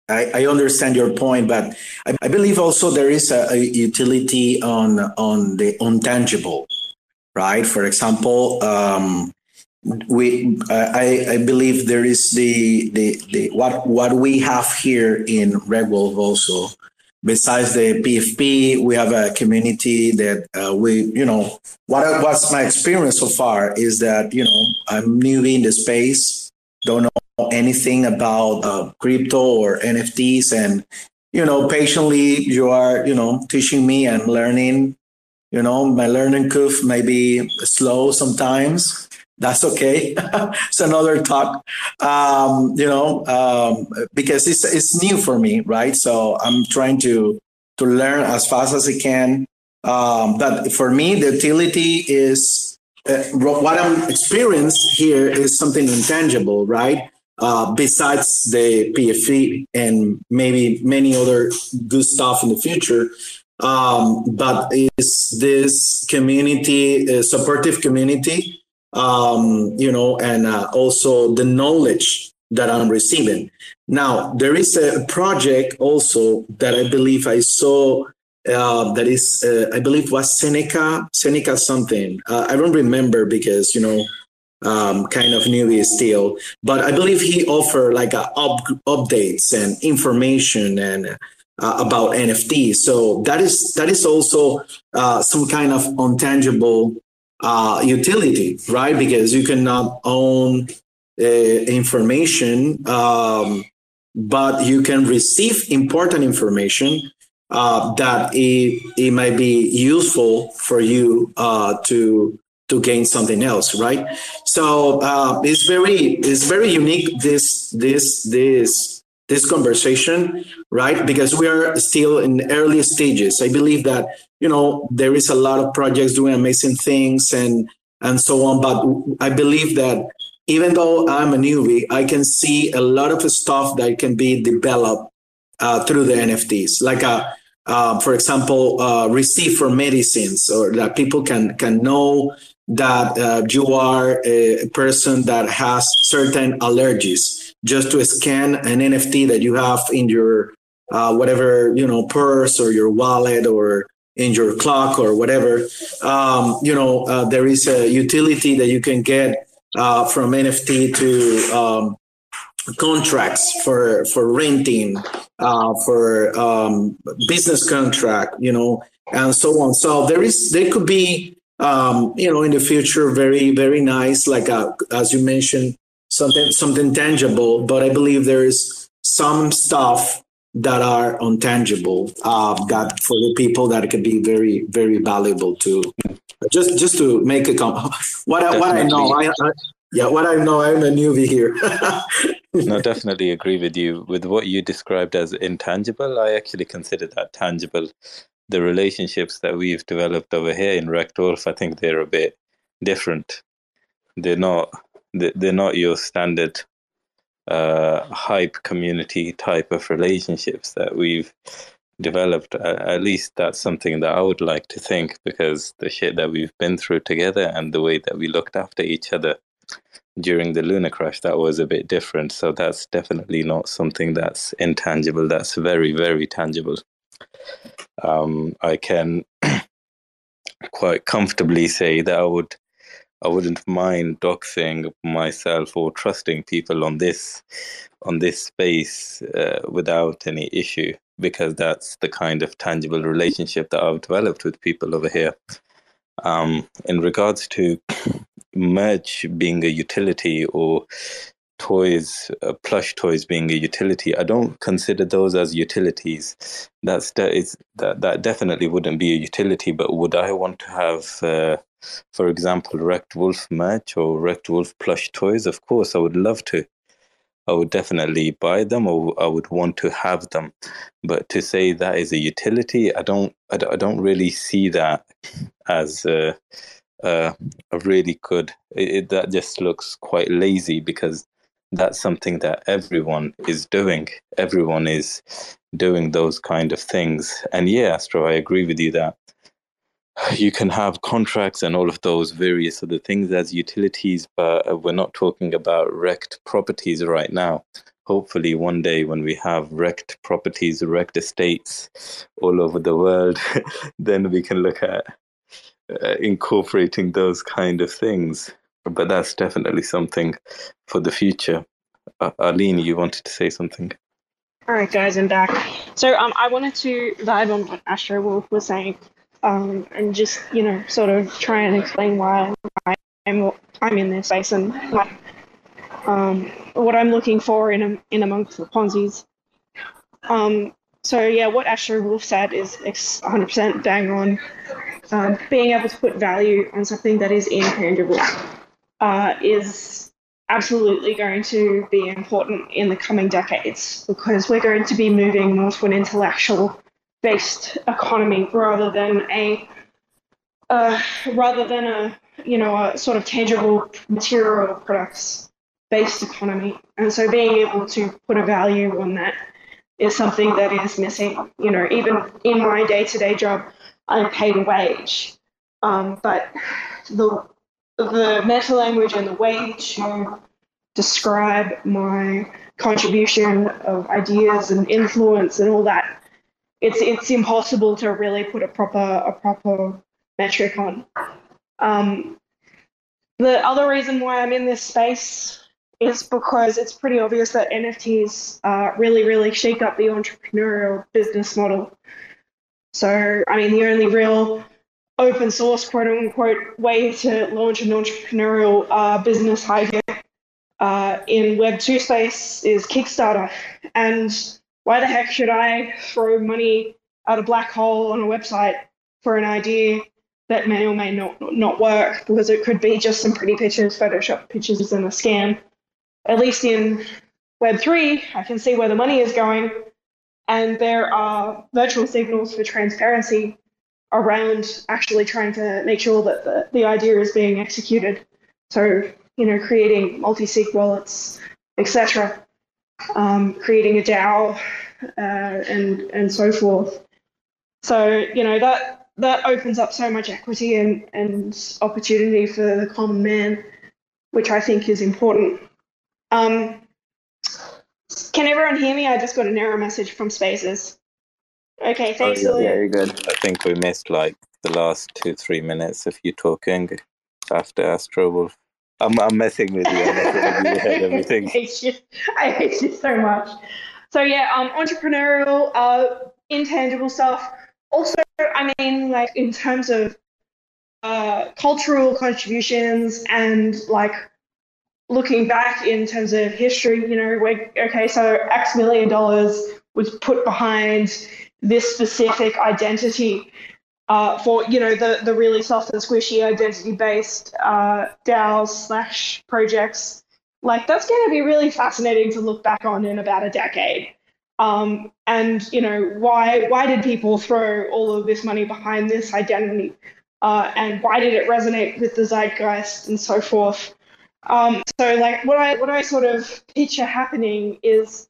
I, I understand your point, but I, I believe also there is a, a utility on on the intangible. Right. For example, um, we uh, I, I believe there is the, the the what what we have here in Rekt Wolves also Besides the P F P, we have a community that uh, we, you know, what what's my experience so far is that, you know, I'm new in the space, don't know anything about uh, crypto or N F Ts, and, you know, patiently you are, you know, teaching me and learning. You know, my learning curve may be slow sometimes. That's okay. It's another talk, um, you know, um, because it's it's new for me, right? So I'm trying to to learn as fast as I can. Um, but for me, the utility is uh, what I'm experiencing here is something intangible, right? Uh, besides the P F P and maybe many other good stuff in the future. Um, but it's this community, uh, supportive community. Um, you know, and uh, also the knowledge that I'm receiving. Now, there is a project also that I believe I saw uh, that is, uh, I believe was Seneca, Seneca something. Uh, I don't remember because, you know, um, kind of newbie still, but I believe he offered like uh, up, updates and information and uh, about N F T. So that is, that is also uh, some kind of intangible Uh, utility, right? Because you cannot own uh, information, um, but you can receive important information uh, that it, it might be useful for you uh, to to gain something else, right? So uh, it's very it's very unique this this this this conversation, right? Because we are still in early stages. I believe that, you know, there is a lot of projects doing amazing things and and so on. But I believe that even though I'm a newbie, I can see a lot of stuff that can be developed uh, through the N F Ts. Like, a, uh, for example, uh, receipt for medicines, or that people can, can know that uh, you are a person that has certain allergies just to scan an N F T that you have in your uh, whatever, you know, purse or your wallet or in your clock or whatever. Um, you know, uh, there is a utility that you can get uh, from N F T to um, contracts for for renting, uh, for um, business contract, you know, and so on. So there is, there could be, um, you know, in the future, very, very nice, like a, as you mentioned, something, something tangible, but I believe there is some stuff that are intangible, uh, that for the people that could be very, very valuable to just just to make a comment. What I, what I know, I, I, yeah, what I know, I'm a newbie here. No, definitely agree with you with what you described as intangible. I actually consider that tangible. The relationships that we've developed over here in Rekt Wolves, I think they're a bit different. They're not they're not your standard Uh, hype community type of relationships that we've developed. Uh, at least that's something that I would like to think, because the shit that we've been through together and the way that we looked after each other during the lunar crash, that was a bit different. So that's definitely not something that's intangible. That's very, very tangible. Um, I can quite comfortably say that I would I wouldn't mind doxing myself or trusting people on this on this space uh, without any issue, because that's the kind of tangible relationship that I've developed with people over here. Um, in regards to merch being a utility or toys, uh, plush toys being a utility, I don't consider those as utilities. That's de- it's, that that definitely wouldn't be a utility, but would I want to have... Uh, for example, Rekt Wolf merch or Rekt Wolf plush toys? Of course, I would love to. I would definitely buy them, or I would want to have them. But to say that is a utility, I don't. I don't really see that as a, a, a really good. It, it, that just looks quite lazy, because that's something that everyone is doing. Everyone is doing those kind of things. And yeah, Astro, I agree with you that you can have contracts and all of those various other things as utilities, but we're not talking about Rekt properties right now. Hopefully one day when we have Rekt properties, Rekt estates all over the world, then we can look at uh, incorporating those kind of things. But that's definitely something for the future. Uh, Arlene, you wanted to say something? All right, guys, I'm back. So um, I wanted to vibe on what Astrowolf was saying, um, and just, you know, sort of try and explain why I'm I'm in this space and like um, what I'm looking for in a, in amongst the Ponzi's. Um, so yeah, what Astrowolf said is one hundred percent bang on. Um, being able to put value on something that is intangible uh, is absolutely going to be important in the coming decades, because we're going to be moving more to an intellectual-based economy rather than a uh, rather than a you know a sort of tangible material products-based economy. And so, being able to put a value on that is something that is missing. You know, even in my day-to-day job, I'm paid a wage, um, but the the meta language and the way to describe my contribution of ideas and influence and all that, it's it's impossible to really put a proper a proper metric on. Um, the other reason why I'm in this space is because it's pretty obvious that N F Ts uh, really really shake up the entrepreneurial business model. So, I mean, the only real open source, quote unquote, way to launch an entrepreneurial uh, business idea uh, in Web two space is Kickstarter. And why the heck should I throw money out a black hole on a website for an idea that may or may not, not work, because it could be just some pretty pictures, Photoshop pictures and a scan. At least in Web three, I can see where the money is going. And there are virtual signals for transparency around actually trying to make sure that the, the idea is being executed. So, you know, creating multi-sig wallets, et cetera, um, creating a DAO, uh, and and so forth. So, you know, that that opens up so much equity and, and opportunity for the common man, which I think is important. Um, Can everyone hear me? I just got an error message from Spaces. Okay, thanks. Oh, yeah, yeah, you're good. I think we missed like the last two, three minutes of you talking after Astrowolf. I'm, I'm messing with you. I'm messing with you. I hate everything. I hate you. I hate you so much. So yeah, um, entrepreneurial, uh, intangible stuff. Also, I mean, like in terms of uh, cultural contributions and like, looking back in terms of history, you know, we're, okay, so X million dollars was put behind this specific identity uh, for, you know, the, the really soft and squishy identity-based uh, DAOs slash projects. Like, that's going to be really fascinating to look back on in about a decade. Um, and, you know, why, why did people throw all of this money behind this identity? Uh, and why did it resonate with the zeitgeist and so forth? Um, so, like, what I what I sort of picture happening is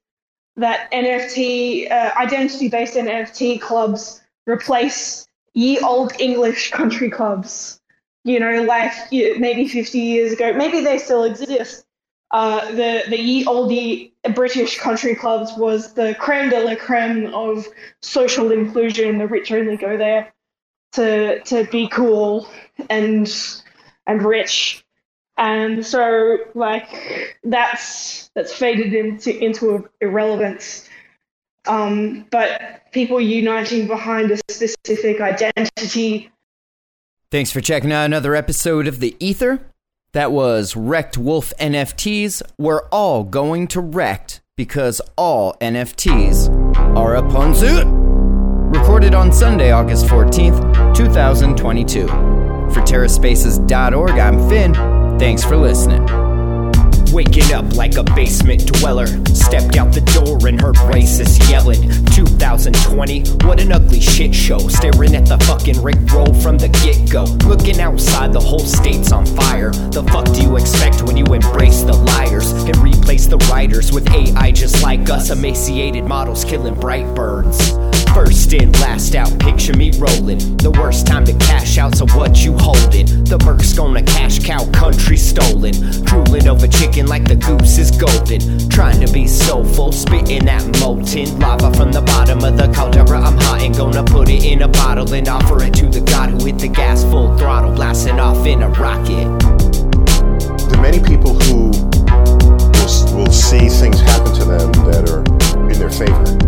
that N F T uh, identity-based N F T clubs replace ye old English country clubs. You know, like you, maybe fifty years ago, maybe they still exist. Uh, the the ye olde British country clubs was the creme de la creme of social inclusion. The rich only go there to to be cool and and rich. And so, like, that's that's faded into into irrelevance. Um, but people uniting behind a specific identity. Thanks for checking out another episode of The Ether. That was Rekt Wolf N F Ts. We're all going to Rekt because all N F Ts are a Ponzu. Recorded on Sunday, August fourteenth, twenty twenty-two. For Terra Spaces dot org, I'm Finn. Thanks for listening. Waking up like a basement dweller. Stepped out the door and heard racist yelling. two thousand twenty, what an ugly shit show. Staring at the fucking Rickroll from the get-go. Looking outside, the whole state's on fire. The fuck do you expect when you embrace the liars and replace the writers with A I just like us? Emaciated models killing bright birds. First in, last out, picture me rolling. The worst time to cash out, so what you holding? The Merc's gonna cash cow, country stolen. Drooling over chicken like the goose is golden. Trying to be soulful, spitting that molten lava from the bottom of the caldera. I'm hot and gonna put it in a bottle and offer it to the god who hit the gas full throttle, blasting off in a rocket. There are many people who will, will see things happen to them that are in their favor.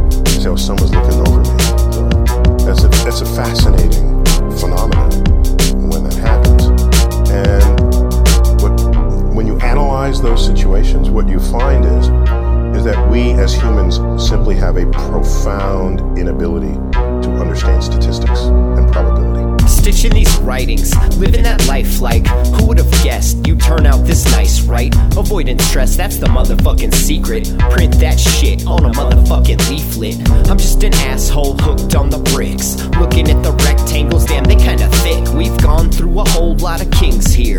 situations, what you find is, is that we as humans simply have a profound inability to understand statistics and probability. Stitching these writings, living that life like, who would have guessed you turn out this nice, right? Avoiding stress, that's the motherfucking secret. Print that shit on a motherfucking leaflet. I'm just an asshole hooked on the bricks, looking at the rectangles, damn they kinda thick. We've gone through a whole lot of kings here,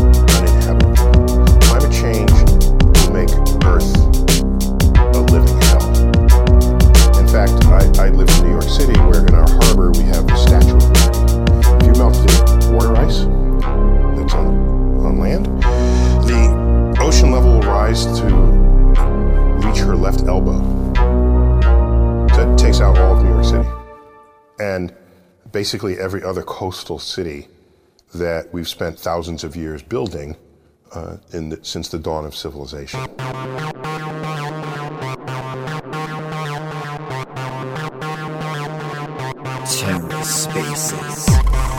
uninhabitable. Climate change make Earth a living hell. In fact, I, I live in New York City, where in our harbor we have the Statue of Liberty. If you melt the water ice that's on, on land, the ocean level will rise to reach her left elbow. That takes out all of New York City. And basically every other coastal city that we've spent thousands of years building Uh, in the, since the dawn of civilization. Terra Spaces.